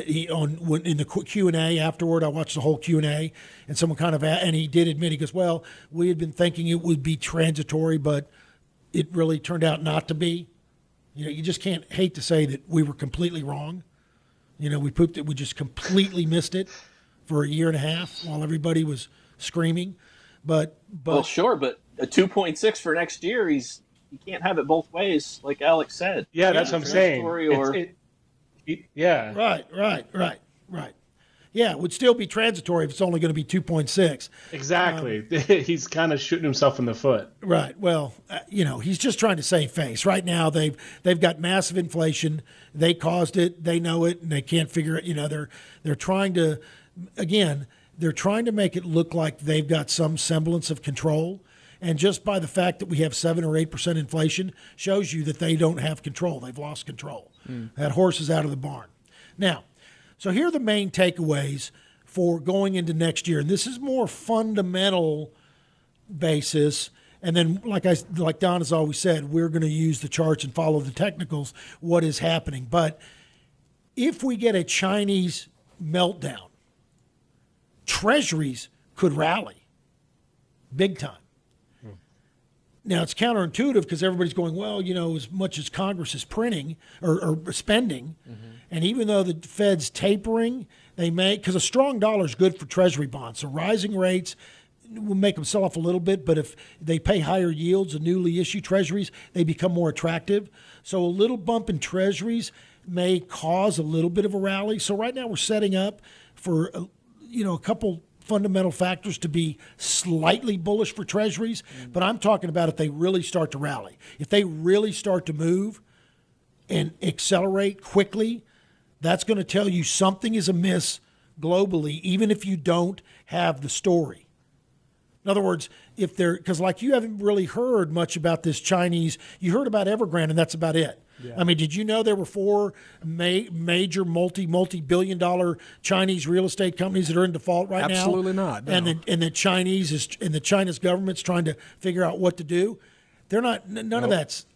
he in the Q&A afterward, I watched the whole Q&A, and someone and he did admit, he goes, well, we had been thinking it would be transitory, but it really turned out not to be. You know, you just can't hate to say that we were completely wrong. You know, we pooped it, we just completely missed it for a year and a half while everybody was screaming. But well, sure, but a 2.6 for next year, you can't have it both ways, like Alex said. Yeah, that's what I'm saying. Yeah. Right. Yeah, it would still be transitory if it's only going to be 2.6. Exactly. He's kind of shooting himself in the foot. Right. Well, you know, he's just trying to save face. Right now, they've got massive inflation. They caused it. They know it, and they can't figure it. You know, they're trying to, again, they're trying to make it look like they've got some semblance of control. And just by the fact that we have 7 or 8% inflation shows you that they don't have control. They've lost control. That horse is out of the barn. Now, so here are the main takeaways for going into next year. And this is more fundamental basis. And then, like Don has always said, we're going to use the charts and follow the technicals, what is happening. But if we get a Chinese meltdown, treasuries could rally big time. Now, it's counterintuitive because everybody's going, well, you know, as much as Congress is printing or spending, and even though the Fed's tapering, because a strong dollar is good for Treasury bonds. So rising rates will make them sell off a little bit, but if they pay higher yields on newly issued Treasuries, they become more attractive. So a little bump in Treasuries may cause a little bit of a rally. So right now we're setting up for, you know, a couple fundamental factors to be slightly bullish for treasuries, but I'm talking about if they really start to rally, if they really start to move and accelerate quickly, that's going to tell you something is amiss globally, even if you don't have the story. In other words, if they're, because like you haven't really heard much about this Chinese, you heard about Evergrande and that's about it. Yeah. I mean, did you know there were 4 major multi-billion dollar Chinese real estate companies that are in default right now? Absolutely not. No. And the China's government's trying to figure out what to do. They're not. None of that's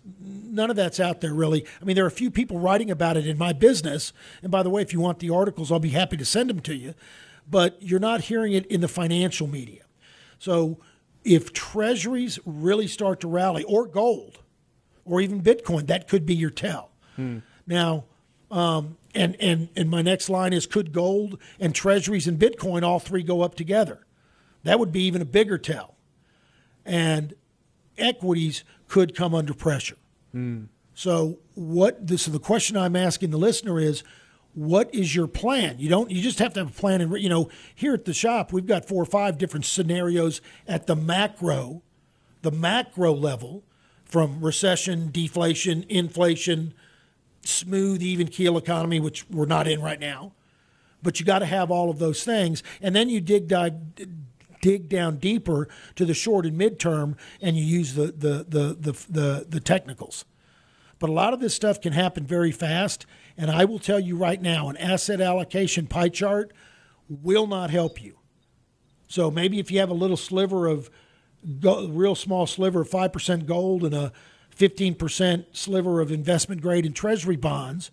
out there really. I mean, there are a few people writing about it in my business. And by the way, if you want the articles, I'll be happy to send them to you. But you're not hearing it in the financial media. So if treasuries really start to rally, or gold, or even Bitcoin, that could be your tell. Now, and my next line is, could gold and treasuries and Bitcoin, all three, go up together? That would be even a bigger tell. And equities could come under pressure. So so the question I'm asking the listener is, what is your plan? You just have to have a plan. And, you know, here at the shop, we've got 4 or 5 different scenarios at the macro level, from recession, deflation, inflation, smooth, even keel economy, which we're not in right now. But you got to have all of those things. And then you dig down deeper to the short and midterm, and you use the technicals. But a lot of this stuff can happen very fast. And I will tell you right now, an asset allocation pie chart will not help you. So maybe if you have a little sliver of real small sliver of 5% gold and a 15% sliver of investment grade and Treasury bonds.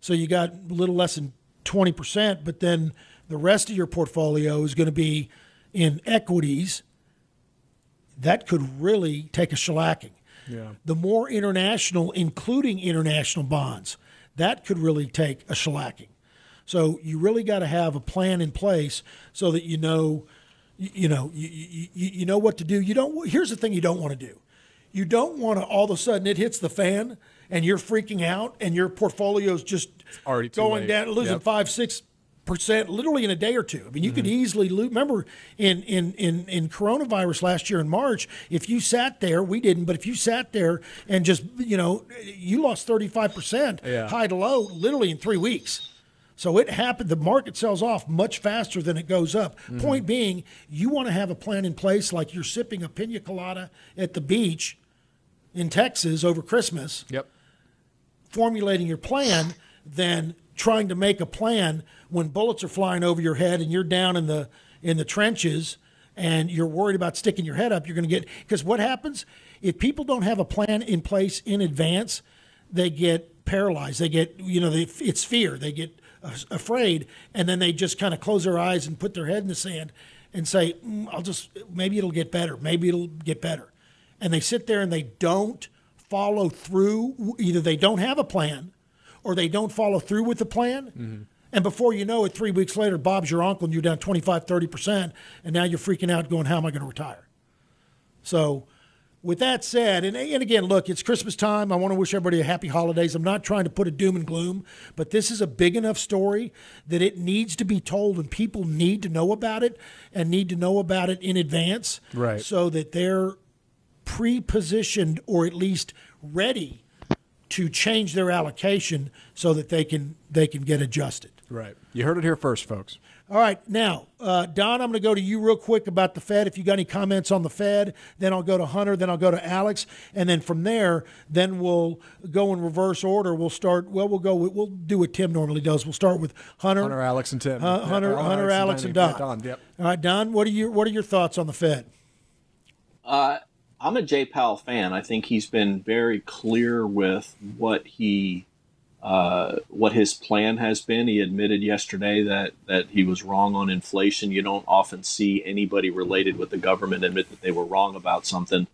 So you got a little less than 20%, but then the rest of your portfolio is going to be in equities. That could really take a shellacking. Yeah. The more international, including international bonds, that could really take a shellacking. So you really got to have a plan in place so that you know what to do. You don't. Here's the thing you don't want to do. You don't want to all of a sudden it hits the fan and you're freaking out and your portfolio's just already going down, losing 5-6% literally in a day or two. I mean, you could easily lose. Remember in coronavirus last year in March, if you sat there, we didn't, but if you sat there and just, you lost 35% high to low literally in 3 weeks. So it happened. The market sells off much faster than it goes up. Mm-hmm. Point being, you want to have a plan in place like you're sipping a pina colada at the beach in Texas over Christmas, formulating your plan, than trying to make a plan when bullets are flying over your head and you're down in the trenches and you're worried about sticking your head up. You're going to get, because what happens if people don't have a plan in place in advance? They get paralyzed. They get, it's fear. They get afraid, and then they just kind of close their eyes and put their head in the sand and say, maybe it'll get better. Maybe it'll get better. And they sit there and they don't follow through. Either they don't have a plan or they don't follow through with the plan. Mm-hmm. And before you know it, 3 weeks later, Bob's your uncle and you're down 25-30%. And now you're freaking out going, how am I going to retire? So with that said, and again, look, it's Christmas time. I want to wish everybody a happy holidays. I'm not trying to put a doom and gloom, but this is a big enough story that it needs to be told, and people need to know about it and need to know about it in advance, right, so that they're pre-positioned or at least ready to change their allocation so that they can get adjusted. Right. You heard it here first, folks. All right. Now, Don, I'm going to go to you real quick about the Fed. If you got any comments on the Fed, then I'll go to Hunter, then I'll go to Alex. And then from there, then we'll go in reverse order. We'll do what Tim normally does. We'll start with Hunter, Alex, and Tim. Hunter, Alex, and Don. All right, Don, what are your thoughts on the Fed? I'm a Jay Powell fan. I think he's been very clear with what his plan has been. He admitted yesterday that he was wrong on inflation. You don't often see anybody related with the government admit that they were wrong about something.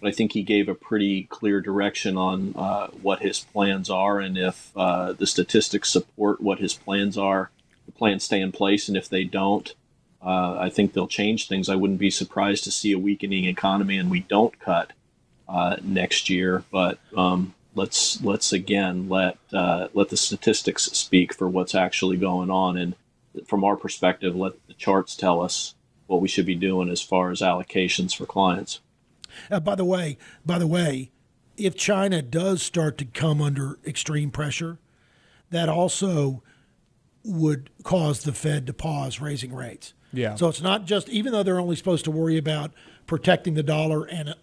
But I think he gave a pretty clear direction on what his plans are, and if the statistics support what his plans are, the plans stay in place. And if they don't, I think they'll change things. I wouldn't be surprised to see a weakening economy and we don't cut next year. But Let's let the statistics speak for what's actually going on, and from our perspective, let the charts tell us what we should be doing as far as allocations for clients. By the way, if China does start to come under extreme pressure, that also would cause the Fed to pause raising rates. Yeah. So it's not just, even though they're only supposed to worry about protecting the dollar and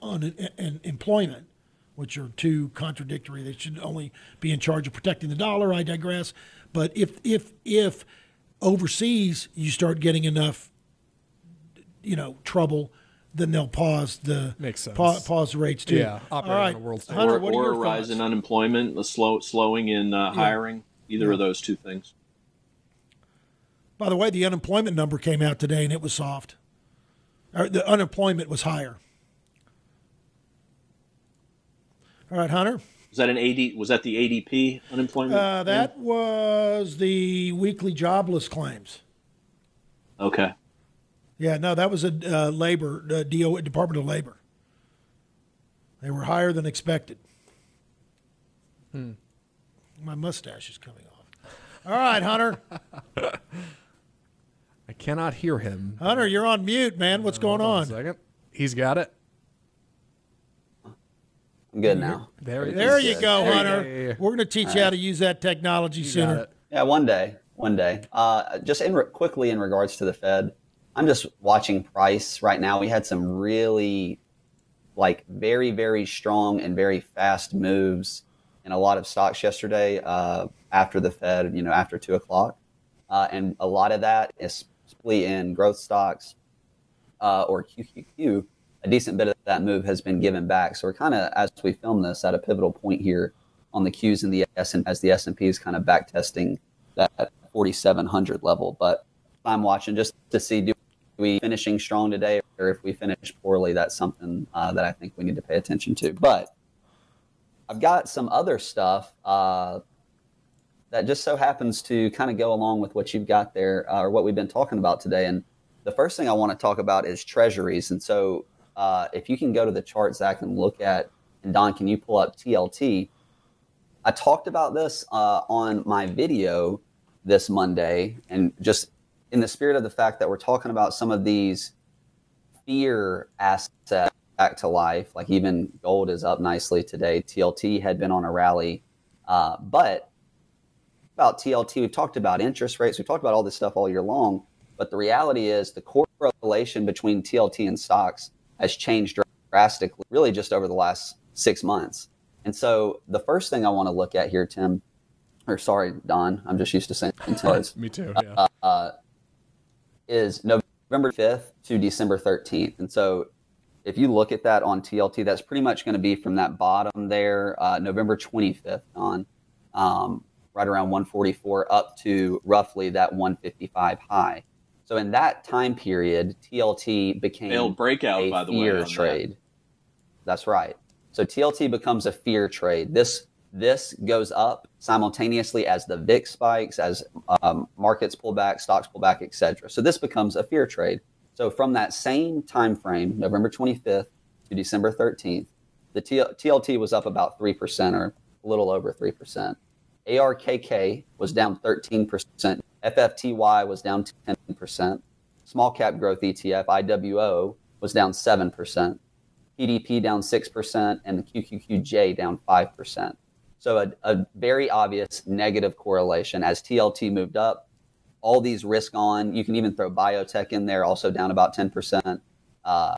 employment, which are two contradictory. They should only be in charge of protecting the dollar. I digress. But if overseas you start getting enough, trouble, then they'll pause the pause the rates too. Yeah, operate on the world stage. Hunter, what are your thoughts? Rise in unemployment, the slowing in hiring. Either of those two things. By the way, the unemployment number came out today and it was soft. Or the unemployment was higher. All right, Hunter. Was that the ADP unemployment? That was the weekly jobless claims. Okay. Yeah, no, that was a Department of Labor. They were higher than expected. My mustache is coming off. All right, Hunter. I cannot hear him. Hunter, you're on mute, man. What's going on? A second. He's got it. Good now. There you go, Hunter. Hey. We're going to teach you how to use that technology sooner. Yeah, one day. Just quickly in regards to the Fed, I'm just watching price right now. We had some really, very, very strong and very fast moves in a lot of stocks yesterday after the Fed, after 2 o'clock. And a lot of that is split in growth stocks or QQQ. a decent bit of that move has been given back. So we're kind of, as we film this, at a pivotal point here on the Qs and the S, and as the S&P is kind of back testing that 4,700 level. But I'm watching just to see, do we finishing strong today, or if we finish poorly, that's something that I think we need to pay attention to. But I've got some other stuff that just so happens to kind of go along with what you've got there, or what we've been talking about today. And the first thing I want to talk about is treasuries. And so if you can go to the chart, Zach, and look at, and Don, can you pull up TLT? I talked about this on my video this Monday, and just in the spirit of the fact that we're talking about some of these fear assets back to life, like even gold is up nicely today. TLT had been on a rally, but about TLT, we've talked about interest rates, we've talked about all this stuff all year long, but the reality is the correlation between TLT and stocks has changed drastically, really just over the last 6 months. And so the first thing I want to look at here, Tim, or sorry, Don, I'm just used to saying Tim. Me too, yeah. Is November 5th to December 13th. And so if you look at that on TLT, that's pretty much going to be from that bottom there, November 25th on, right around 144 up to roughly that 155 high. So in that time period, TLT became a fear trade. That's right. So TLT becomes a fear trade. This goes up simultaneously as the VIX spikes, as markets pull back, stocks pull back, et cetera. So this becomes a fear trade. So from that same time frame, November 25th to December 13th, the TLT was up about 3% or a little over 3%. ARKK was down 13%. FFTY was down 10%. Small cap growth ETF, IWO, was down 7%. PDP down 6%, and the QQQJ down 5%. So a very obvious negative correlation. As TLT moved up, all these risk on, you can even throw biotech in there, also down about 10%. Oh,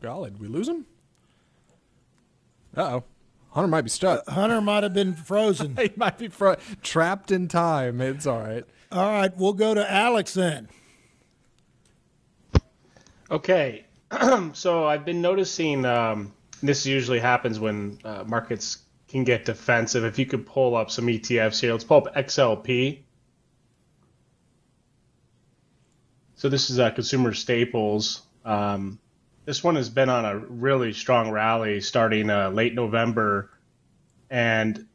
golly, did we lose him? Uh-oh. Hunter might be stuck. Hunter might have been frozen. He might be trapped in time. It's all right. All right, we'll go to Alex then. Okay. So I've been noticing, this usually happens when markets can get defensive. If you could pull up some ETFs here, let's pull up XLP. So this is consumer staples. This one has been on a really strong rally starting late November. And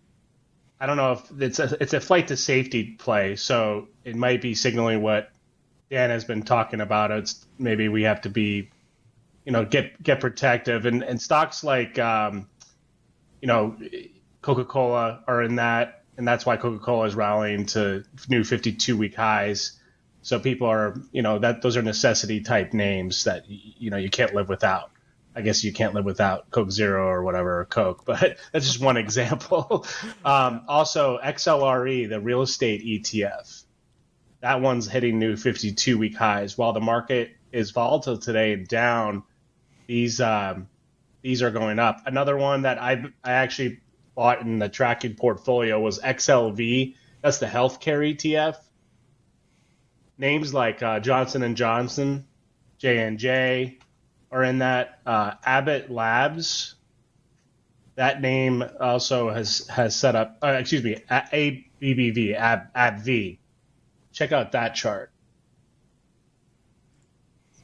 I don't know if it's a flight to safety play. So it might be signaling what Dan has been talking about. It's maybe we have to be, get protective, and stocks like, Coca-Cola are in that. And that's why Coca-Cola is rallying to new 52-week highs. So people are, those are necessity type names that, you can't live without. I guess you can't live without Coke Zero or whatever, or Coke, but that's just one example. Also XLRE, the real estate ETF, that one's hitting new 52-week highs while the market is volatile today and down. These are going up. Another one that I actually bought in the tracking portfolio was XLV. That's the healthcare ETF. Names like Johnson & Johnson, J&J are in that. Abbott Labs, that name also has set up, ABBV, AbbV. Check out that chart.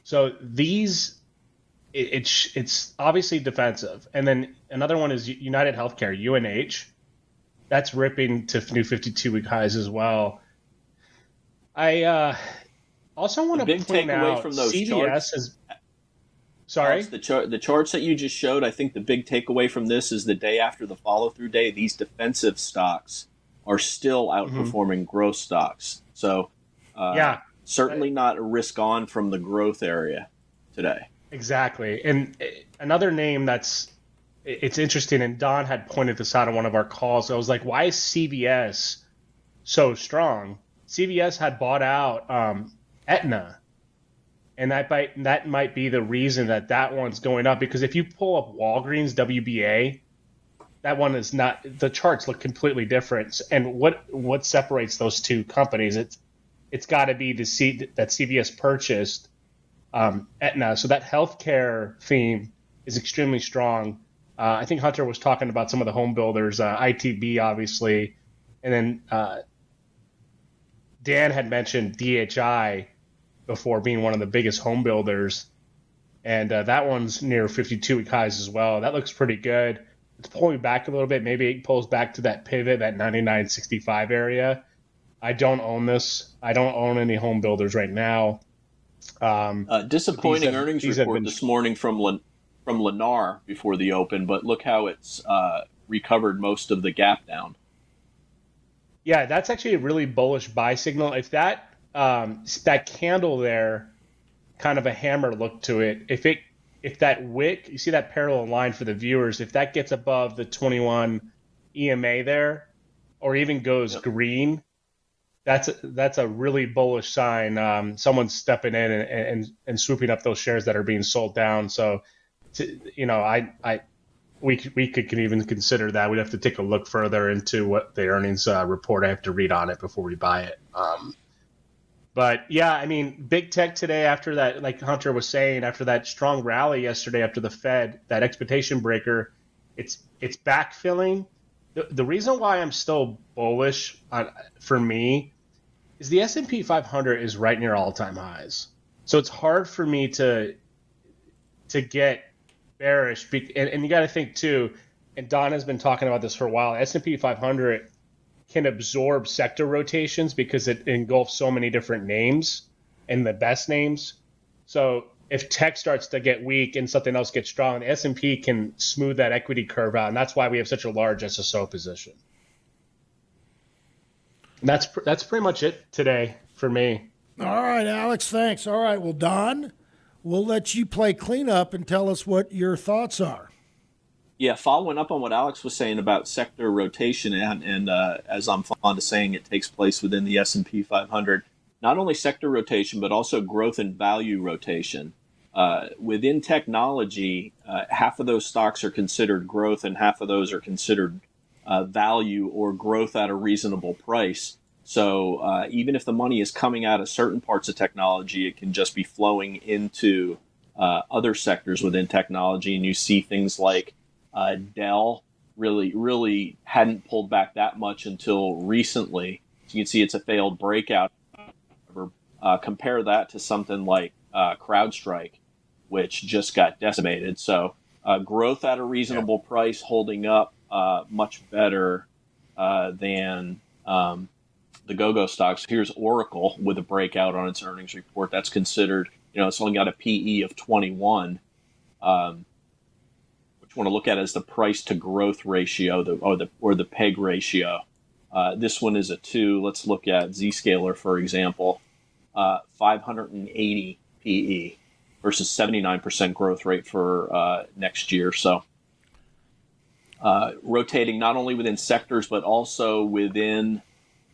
So these, it's obviously defensive. And then another one is United Healthcare, UNH. That's ripping to new 52-week highs as well. I also want to point out from those CVS is. Sorry? The charts that you just showed, I think the big takeaway from this is the day after the follow-through day, these defensive stocks are still outperforming growth stocks. So, yeah. Certainly not a risk on from the growth area today. Exactly. And another name it's interesting, and Don had pointed this out on one of our calls. I was like, why is CVS so strong? CVS had bought out Aetna, and that might be the reason that one's going up, because if you pull up Walgreens, WBA, that one is not – the charts look completely different. And what separates those two companies? It's it's got to be the seed that CVS purchased, Aetna. So that healthcare theme is extremely strong. I think Hunter was talking about some of the home builders, ITB, obviously. And then Dan had mentioned DHI before being one of the biggest home builders. And that one's near 52-week highs as well. That looks pretty good. It's pulling back a little bit. Maybe it pulls back to that pivot, that 99.65 area. I don't own this. I don't own any home builders right now. Disappointing earnings report this morning from Lennar before the open, but look how it's recovered most of the gap down. Yeah, that's actually a really bullish buy signal. If that that candle there, kind of a hammer look to it. If that wick, you see that parallel line for the viewers, if that gets above the 21 EMA there, or even goes green, that's a really bullish sign. Someone's stepping in and swooping up those shares that are being sold down. So, we could even consider that. We'd have to take a look further into what the earnings report. I have to read on it before we buy it. But yeah, I mean, big tech today after that, like Hunter was saying, after that strong rally yesterday after the Fed, that expectation breaker, it's backfilling. The reason why I'm still bullish for me is the S&P 500 is right near all-time highs. So it's hard for me to get bearish. And you got to think too, and Don has been talking about this for a while, S&P 500 can absorb sector rotations because it engulfs so many different names and the best names. So if tech starts to get weak and something else gets strong, the S&P can smooth that equity curve out. And that's why we have such a large SSO position. And that's pretty much it today for me. All right, Alex, thanks. All right, well, Don, we'll let you play cleanup and tell us what your thoughts are. Yeah, following up on what Alex was saying about sector rotation, and as I'm fond of saying, it takes place within the S&P 500. Not only sector rotation, but also growth and value rotation. Within technology, half of those stocks are considered growth, and half of those are considered value or growth at a reasonable price. So even if the money is coming out of certain parts of technology, it can just be flowing into other sectors within technology, and you see things like Dell really hadn't pulled back that much until recently. So you can see it's a failed breakout. Compare that to something like CrowdStrike, which just got decimated. So growth at a reasonable price holding up much better than the go-go stocks. Here's Oracle with a breakout on its earnings report. That's considered, it's only got a PE of 21. What you want to look at is the price to growth ratio, or the PEG ratio. This one is a 2. Let's look at Zscaler, for example. 580 PE versus 79% growth rate for next year. So rotating not only within sectors, but also within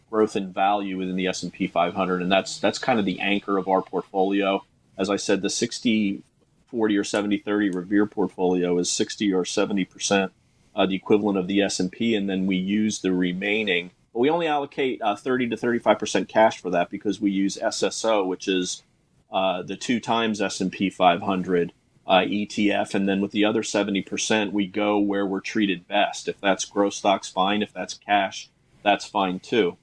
growth and value within the S&P 500. And that's kind of the anchor of our portfolio. As I said, the 60-40 or 70-30 Revere portfolio is 60 or 70%. The equivalent of the S&P, and then we use the remaining. But we only allocate 30 to 35% cash for that because we use SSO, which is the 2x S&P 500 ETF. And then with the other 70%, we go where we're treated best. If that's growth stocks, fine. If that's cash, that's fine too.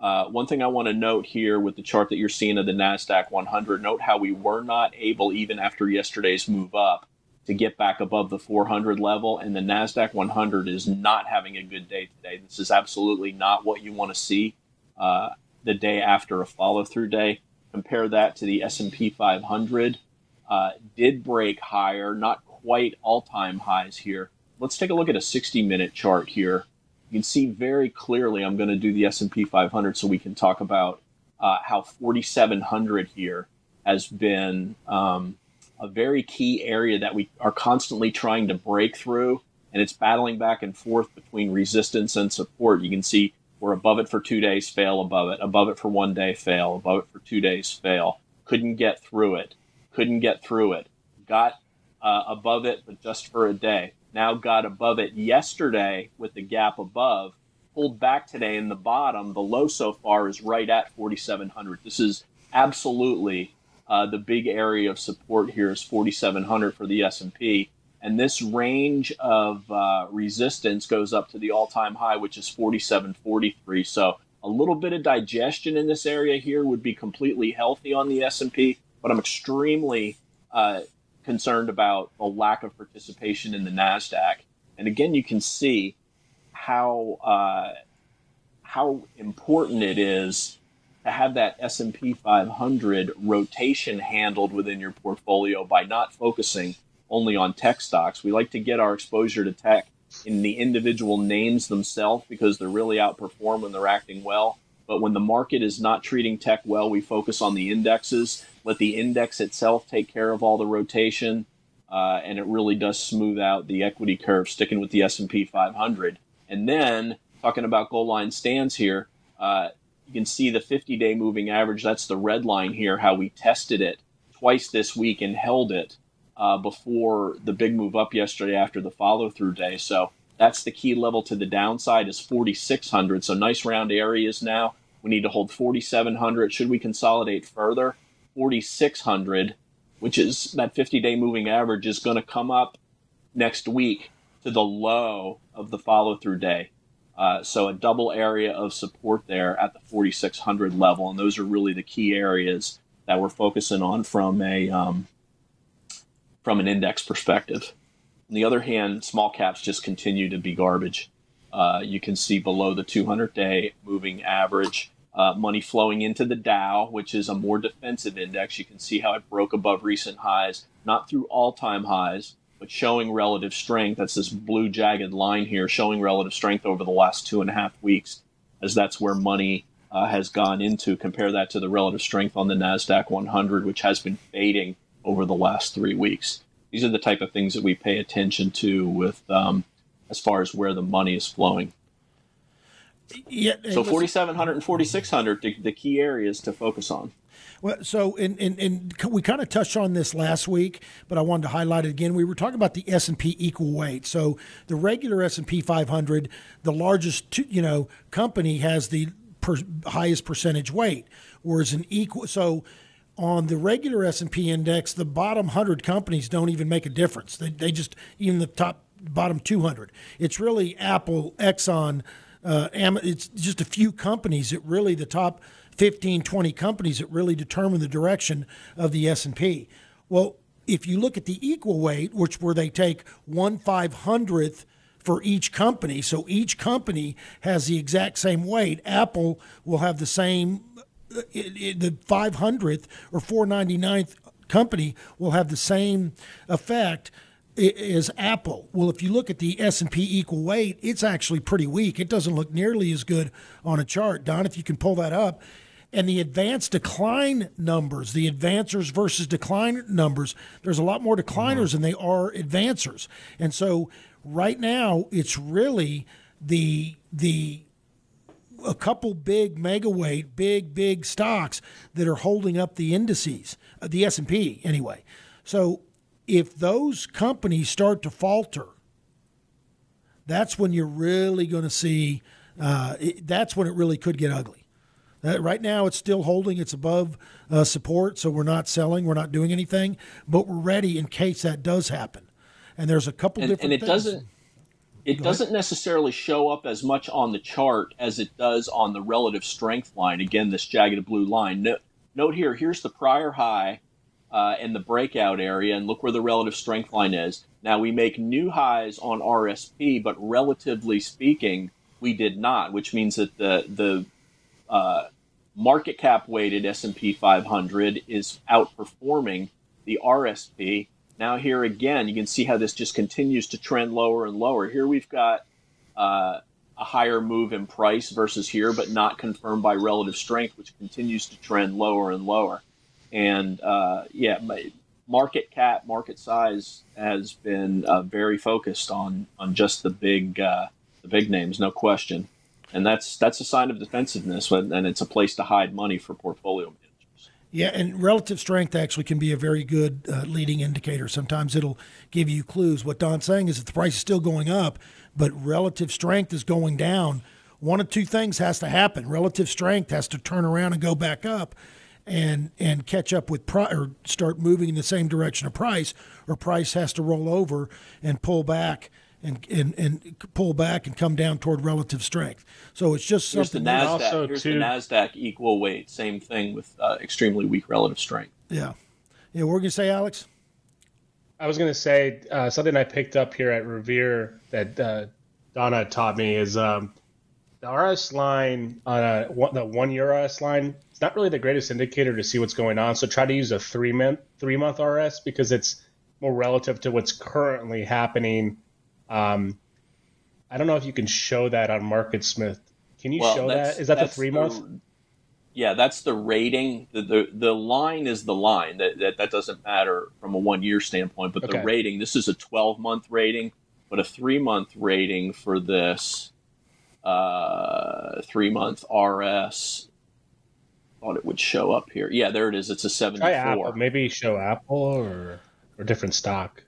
One thing I want to note here with the chart that you're seeing of the NASDAQ 100, note how we were not able, even after yesterday's move up, to get back above the 400 level, and the NASDAQ 100 is not having a good day today. This is absolutely not what you want to see the day after a follow-through day. Compare that to the S&P 500. Did break higher, not quite all-time highs here. Let's take a look at a 60-minute chart here. You can see very clearly, I'm going to do the S&P 500 so we can talk about how 4,700 here has been a very key area that we are constantly trying to break through, and it's battling back and forth between resistance and support. You can see we're above it for 2 days, fail above it for 1 day, fail above it for 2 days, fail. Couldn't get through it. Got above it, but just for a day. Now got above it yesterday with the gap above, pulled back today in the bottom. The low so far is right at 4,700. This is absolutely the big area of support here is 4,700 for the S&P. And this range of resistance goes up to the all-time high, which is 4,743. So a little bit of digestion in this area here would be completely healthy on the S&P, but I'm extremely concerned about a lack of participation in the NASDAQ. And again, you can see how important it is to have that S&P 500 rotation handled within your portfolio by not focusing only on tech stocks. We like to get our exposure to tech in the individual names themselves because they're really outperform when they're acting well. But when the market is not treating tech well, we focus on the indexes, let the index itself take care of all the rotation, and it really does smooth out the equity curve, sticking with the S&P 500. And then, talking about goal line stands here, you can see the 50-day moving average. That's the red line here, how we tested it twice this week and held it before the big move up yesterday after the follow-through day. So that's the key level to the downside is 4,600. So nice round areas now. We need to hold 4,700. Should we consolidate further? 4,600, which is that 50-day moving average, is going to come up next week to the low of the follow-through day. So a double area of support there at the 4,600 level. And those are really the key areas that we're focusing on from an index perspective. On the other hand, small caps just continue to be garbage. You can see below the 200-day moving average, money flowing into the Dow, which is a more defensive index. You can see how it broke above recent highs, not through all-time highs, but showing relative strength. That's this blue jagged line here, showing relative strength over the last 2.5 weeks, as that's where money has gone into. Compare that to the relative strength on the NASDAQ 100, which has been fading over the last 3 weeks. These are the type of things that we pay attention to with as far as where the money is flowing. Yeah, so 4,700 and 4,600, the key areas to focus on. Well, so we kind of touched on this last week, but I wanted to highlight it again. We were talking about the S&P equal weight. So the regular S&P 500, the largest company has the highest percentage weight, whereas an equal so. On the regular S&P index, the bottom 100 companies don't even make a difference. They just, even the bottom 200. It's really Apple, Exxon, it's just a few companies that really, the top 15, 20 companies that really determine the direction of the S&P. Well, if you look at the equal weight, which where they take 1/500th for each company, so each company has the exact same weight, Apple will have the same the 500th or 499th company will have the same effect as Apple. Well, if you look at the S&P equal weight, it's actually pretty weak. It doesn't look nearly as good on a chart. Don, if you can pull that up. And the advanced decline numbers, the advancers versus decline numbers, there's a lot more decliners than they are advancers. And so right now it's really a couple big megaweight, big stocks that are holding up the indices, the S&P anyway. So if those companies start to falter, that's when you're really going to see, that's when it really could get ugly. Right now it's still holding, it's above support, so we're not selling, we're not doing anything, but we're ready in case that does happen. And there's a couple different things. It doesn't necessarily show up as much on the chart as it does on the relative strength line. Again, this jagged blue line. Note here, here's the prior high and the breakout area, and look where the relative strength line is. Now, we make new highs on RSP, but relatively speaking, we did not, which means that the market cap-weighted S&P 500 is outperforming the RSP. Now here again, you can see how this just continues to trend lower and lower. Here we've got a higher move in price versus here, but not confirmed by relative strength, which continues to trend lower and lower. And market cap, market size has been very focused on just the big names, no question. And that's a sign of defensiveness, and it's a place to hide money for portfolio managers. Yeah, and relative strength actually can be a very good leading indicator. Sometimes it'll give you clues. What Don's saying is that the price is still going up, but relative strength is going down. one of two things has to happen. Relative strength has to turn around and go back up and catch up with price, or start moving in the same direction of price, or price has to roll over and pull back and pull back and come down toward relative strength. So it's just something. Here's the NASDAQ equal weight. Same thing with extremely weak relative strength. Yeah. Yeah, what were you going to say, Alex? I was going to say something I picked up here at Revere that Donna taught me is the RS line, the 1 year RS line, it's not really the greatest indicator to see what's going on. So try to use a three month RS because it's more relative to what's currently happening. I don't know if you can show that on MarketSmith. Can you show that? Is that the 3 month? Yeah, that's the rating. The line is the line. That doesn't matter from a 1 year standpoint, but the rating, this is a 12 month rating, but a 3 month rating for this 3 month RS. Thought it would show up here. Yeah, there it is. It's a 74. Try Apple. Maybe show Apple or different stock.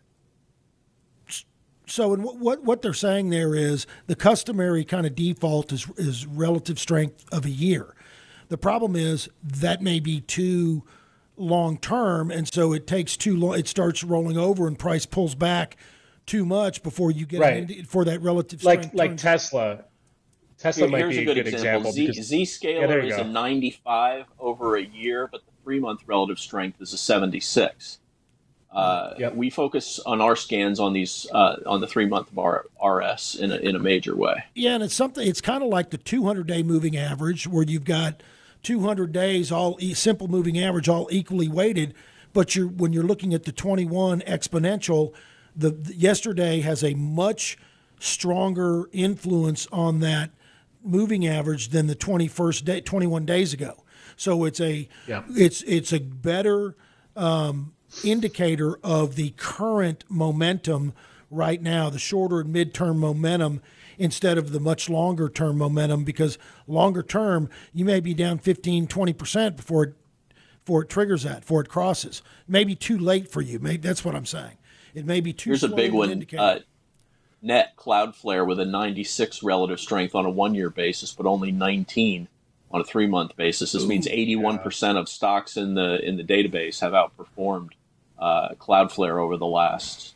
So, and what they're saying there is the customary kind of default is relative strength of a year. The problem is that may be too long term, and so it takes too long. It starts rolling over, and price pulls back too much before you get for that relative strength. Like Tesla. Tesla might be a good example. Zscaler is a 95 over a year, but the 3 month relative strength is a 76. We focus on our scans on these on the 3 month RS in a major way. Yeah, and it's something. It's kind of like the 200-day moving average, where you've got 200 days all simple moving average all equally weighted, but when you're looking at the 21 exponential, the yesterday has a much stronger influence on that moving average than the 21st day, 21 days ago. So it's a better indicator of the current momentum right now, the shorter and midterm momentum instead of the much longer term momentum, because longer term you may be down 15-20% before it triggers that, before it crosses. Maybe too late for you. Maybe that's what I'm saying. It may be too. Here's a big one. Net Cloudflare with a 96 relative strength on a 1 year basis, but only 19 on a 3 month basis. This means 81% of stocks in the database have outperformed Cloudflare over the last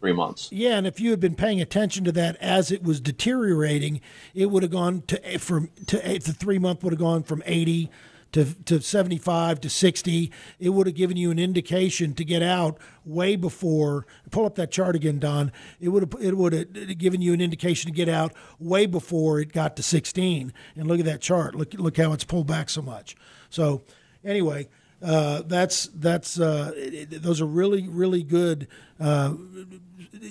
3 months. Yeah, and if you had been paying attention to that as it was deteriorating, it would have gone the 3 month would have gone from 80 to 75 to 60. It would have given you an indication to get out way before. Pull up that chart again, Don. It would have given you an indication to get out way before it got to 16. And look at that chart. Look how it's pulled back so much. So anyway. Those are really, really good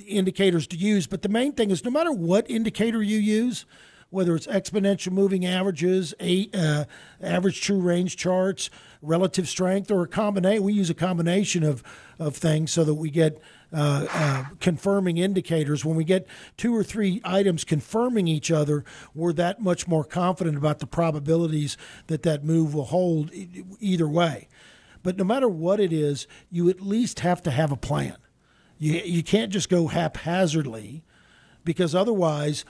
indicators to use. But the main thing is no matter what indicator you use, whether it's exponential moving averages, average true range charts, relative strength, or we use a combination of things so that we get confirming indicators. When we get two or three items confirming each other, we're that much more confident about the probabilities that move will hold either way. But no matter what it is, you at least have to have a plan. You can't just go haphazardly, because otherwise,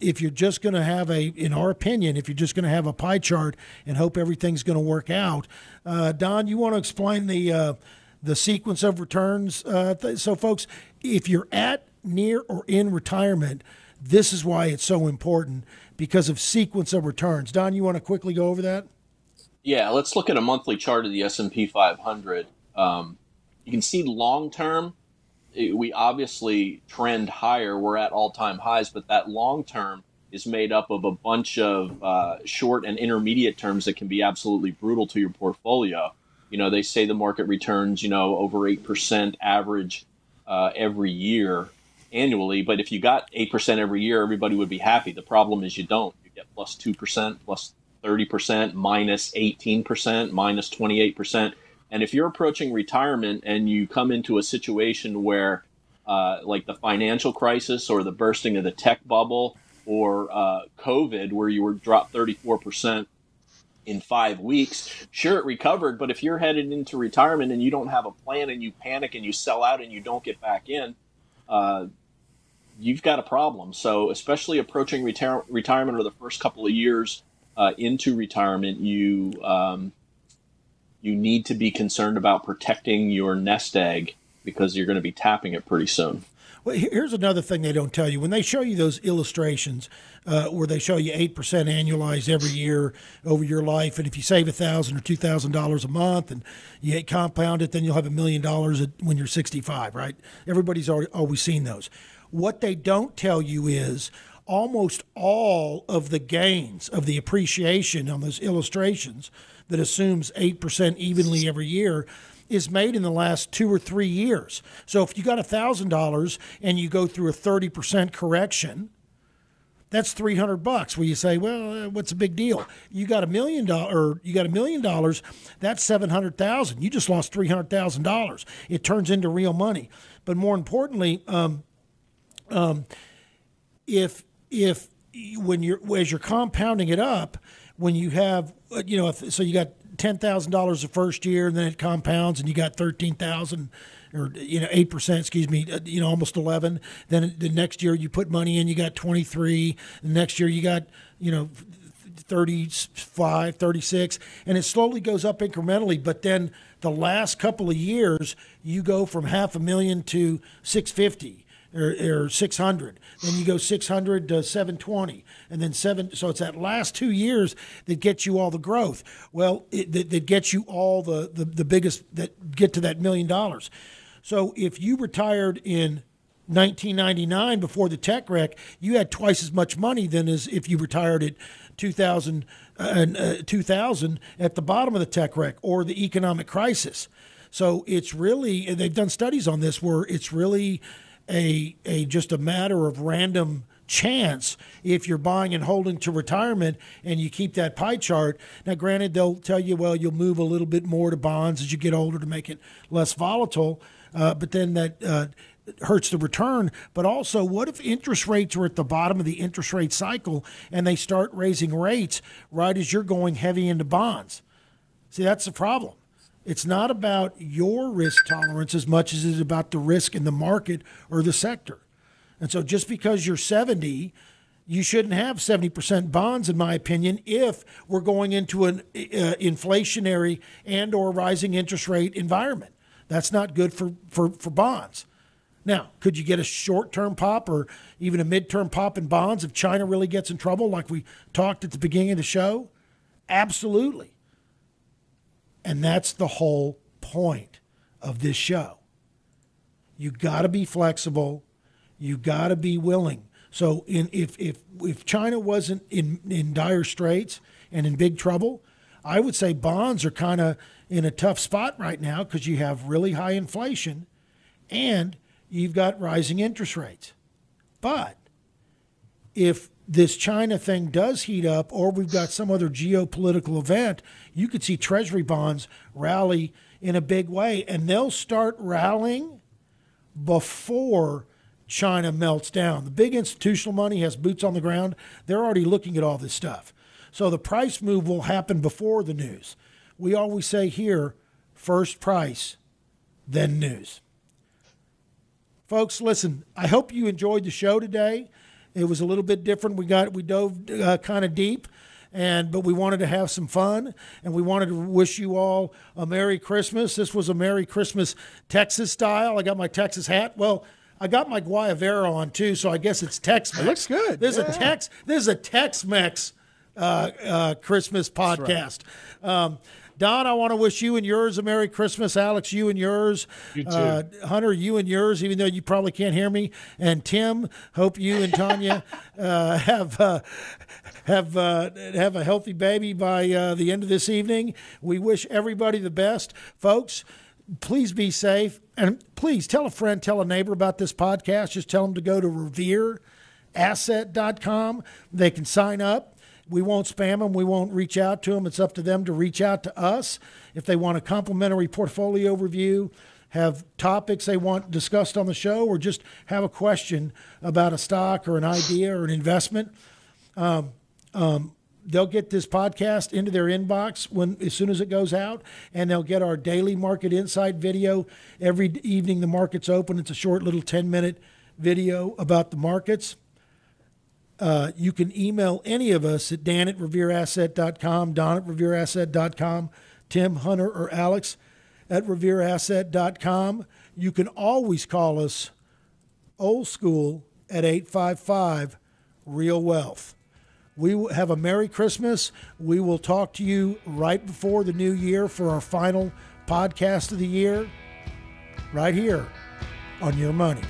if you're just going to have in our opinion, if you're just going to have a pie chart and hope everything's going to work out, Don, you want to explain the sequence of returns. So, folks, if you're at, near, or in retirement, this is why it's so important, because of sequence of returns. Don, you want to quickly go over that? Yeah, let's look at a monthly chart of the S&P 500. You can see long-term, we obviously trend higher. We're at all-time highs, but that long-term is made up of a bunch of short and intermediate terms that can be absolutely brutal to your portfolio. You know, they say the market returns, over 8% average every year annually. But if you got 8% every year, everybody would be happy. The problem is you don't. You get plus 2%, plus 30%, minus 18%, minus 28%. And if you're approaching retirement and you come into a situation where like the financial crisis or the bursting of the tech bubble or COVID, where you were dropped 34%, in 5 weeks, sure, it recovered. But if you're headed into retirement and you don't have a plan and you panic and you sell out and you don't get back in, you've got a problem. So especially approaching retirement or the first couple of years into retirement, you need to be concerned about protecting your nest egg because you're going to be tapping it pretty soon. Well, here's another thing they don't tell you. When they show you those illustrations where they show you 8% annualized every year over your life, and if you save $1,000 or $2,000 a month and you compound it, then you'll have $1 million when you're 65, right? Everybody's always seen those. What they don't tell you is almost all of the gains of the appreciation on those illustrations that assumes 8% evenly every year is made in the last 2 or 3 years. So if you got $1,000 and you go through a 30% correction, that's $300 where you say, well, what's a big deal? You got $1 million, that's $700,000. You just lost $300,000. It turns into real money. But more importantly, if when you're as you're compounding it up, when you have, you know, so you got $10,000 the first year, and then it compounds, and you got 13,000, or 8%. Almost 11. Then the next year you put money in, you got 23. The next year you got 35, 36, and it slowly goes up incrementally. But then the last couple of years, you go from $500,000 to 650. Or 600, then you go 600 to 720, and then 7. So it's that last 2 years that gets you all the growth. Well, that gets you all the biggest that get to that $1 million. So if you retired in 1999 before the tech wreck, you had twice as much money than as if you retired at 2000 at the bottom of the tech wreck or the economic crisis. So it's really, and they've done studies on this where it's really a just a matter of random chance if you're buying and holding to retirement and you keep that pie chart. Now, granted, they'll tell you, well, you'll move a little bit more to bonds as you get older to make it less volatile, but then that hurts the return. But also, what if interest rates are at the bottom of the interest rate cycle and they start raising rates right as you're going heavy into bonds? See, that's the problem. It's not about your risk tolerance as much as it's about the risk in the market or the sector. And so just because you're 70, you shouldn't have 70% bonds, in my opinion, if we're going into an inflationary and or rising interest rate environment. That's not good for bonds. Now, could you get a short-term pop or even a midterm pop in bonds if China really gets in trouble like we talked at the beginning of the show? Absolutely. And that's the whole point of this show. You got to be flexible. You got to be willing. So if China wasn't in dire straits and in big trouble, I would say bonds are kind of in a tough spot right now because you have really high inflation and you've got rising interest rates. But if this China thing does heat up, or we've got some other geopolitical event, you could see Treasury bonds rally in a big way, and they'll start rallying before China melts down. The big institutional money has boots on the ground. They're already looking at all this stuff. So the price move will happen before the news. We always say here, first price, then news. Folks, listen, I hope you enjoyed the show today. It was a little bit different. We dove kind of deep, but we wanted to have some fun, and we wanted to wish you all a Merry Christmas. This was a Merry Christmas Texas style. I got my Texas hat. Well, I got my Guayavera on too, so I guess it's Tex-Mex. It looks good. This is a Tex-Mex Christmas podcast. That's right. Don, I want to wish you and yours a Merry Christmas. Alex, you and yours. You too. Hunter, you and yours, even though you probably can't hear me. And Tim, hope you and Tanya have a healthy baby by the end of this evening. We wish everybody the best. Folks, please be safe. And please tell a friend, tell a neighbor about this podcast. Just tell them to go to revereasset.com. They can sign up. We won't spam them. We won't reach out to them. It's up to them to reach out to us. If they want a complimentary portfolio review, have topics they want discussed on the show, or just have a question about a stock or an idea or an investment, they'll get this podcast into their inbox as soon as it goes out, and they'll get our daily market insight video every evening the market's open. It's a short little 10-minute video about the markets. You can email any of us at dan@revereasset.com, don@revereasset.com, Tim, Hunter, or Alex at revereasset.com. You can always call us old school at 855-REAL-WEALTH. We will have a Merry Christmas. We will talk to you right before the new year for our final podcast of the year, right here on Your Money.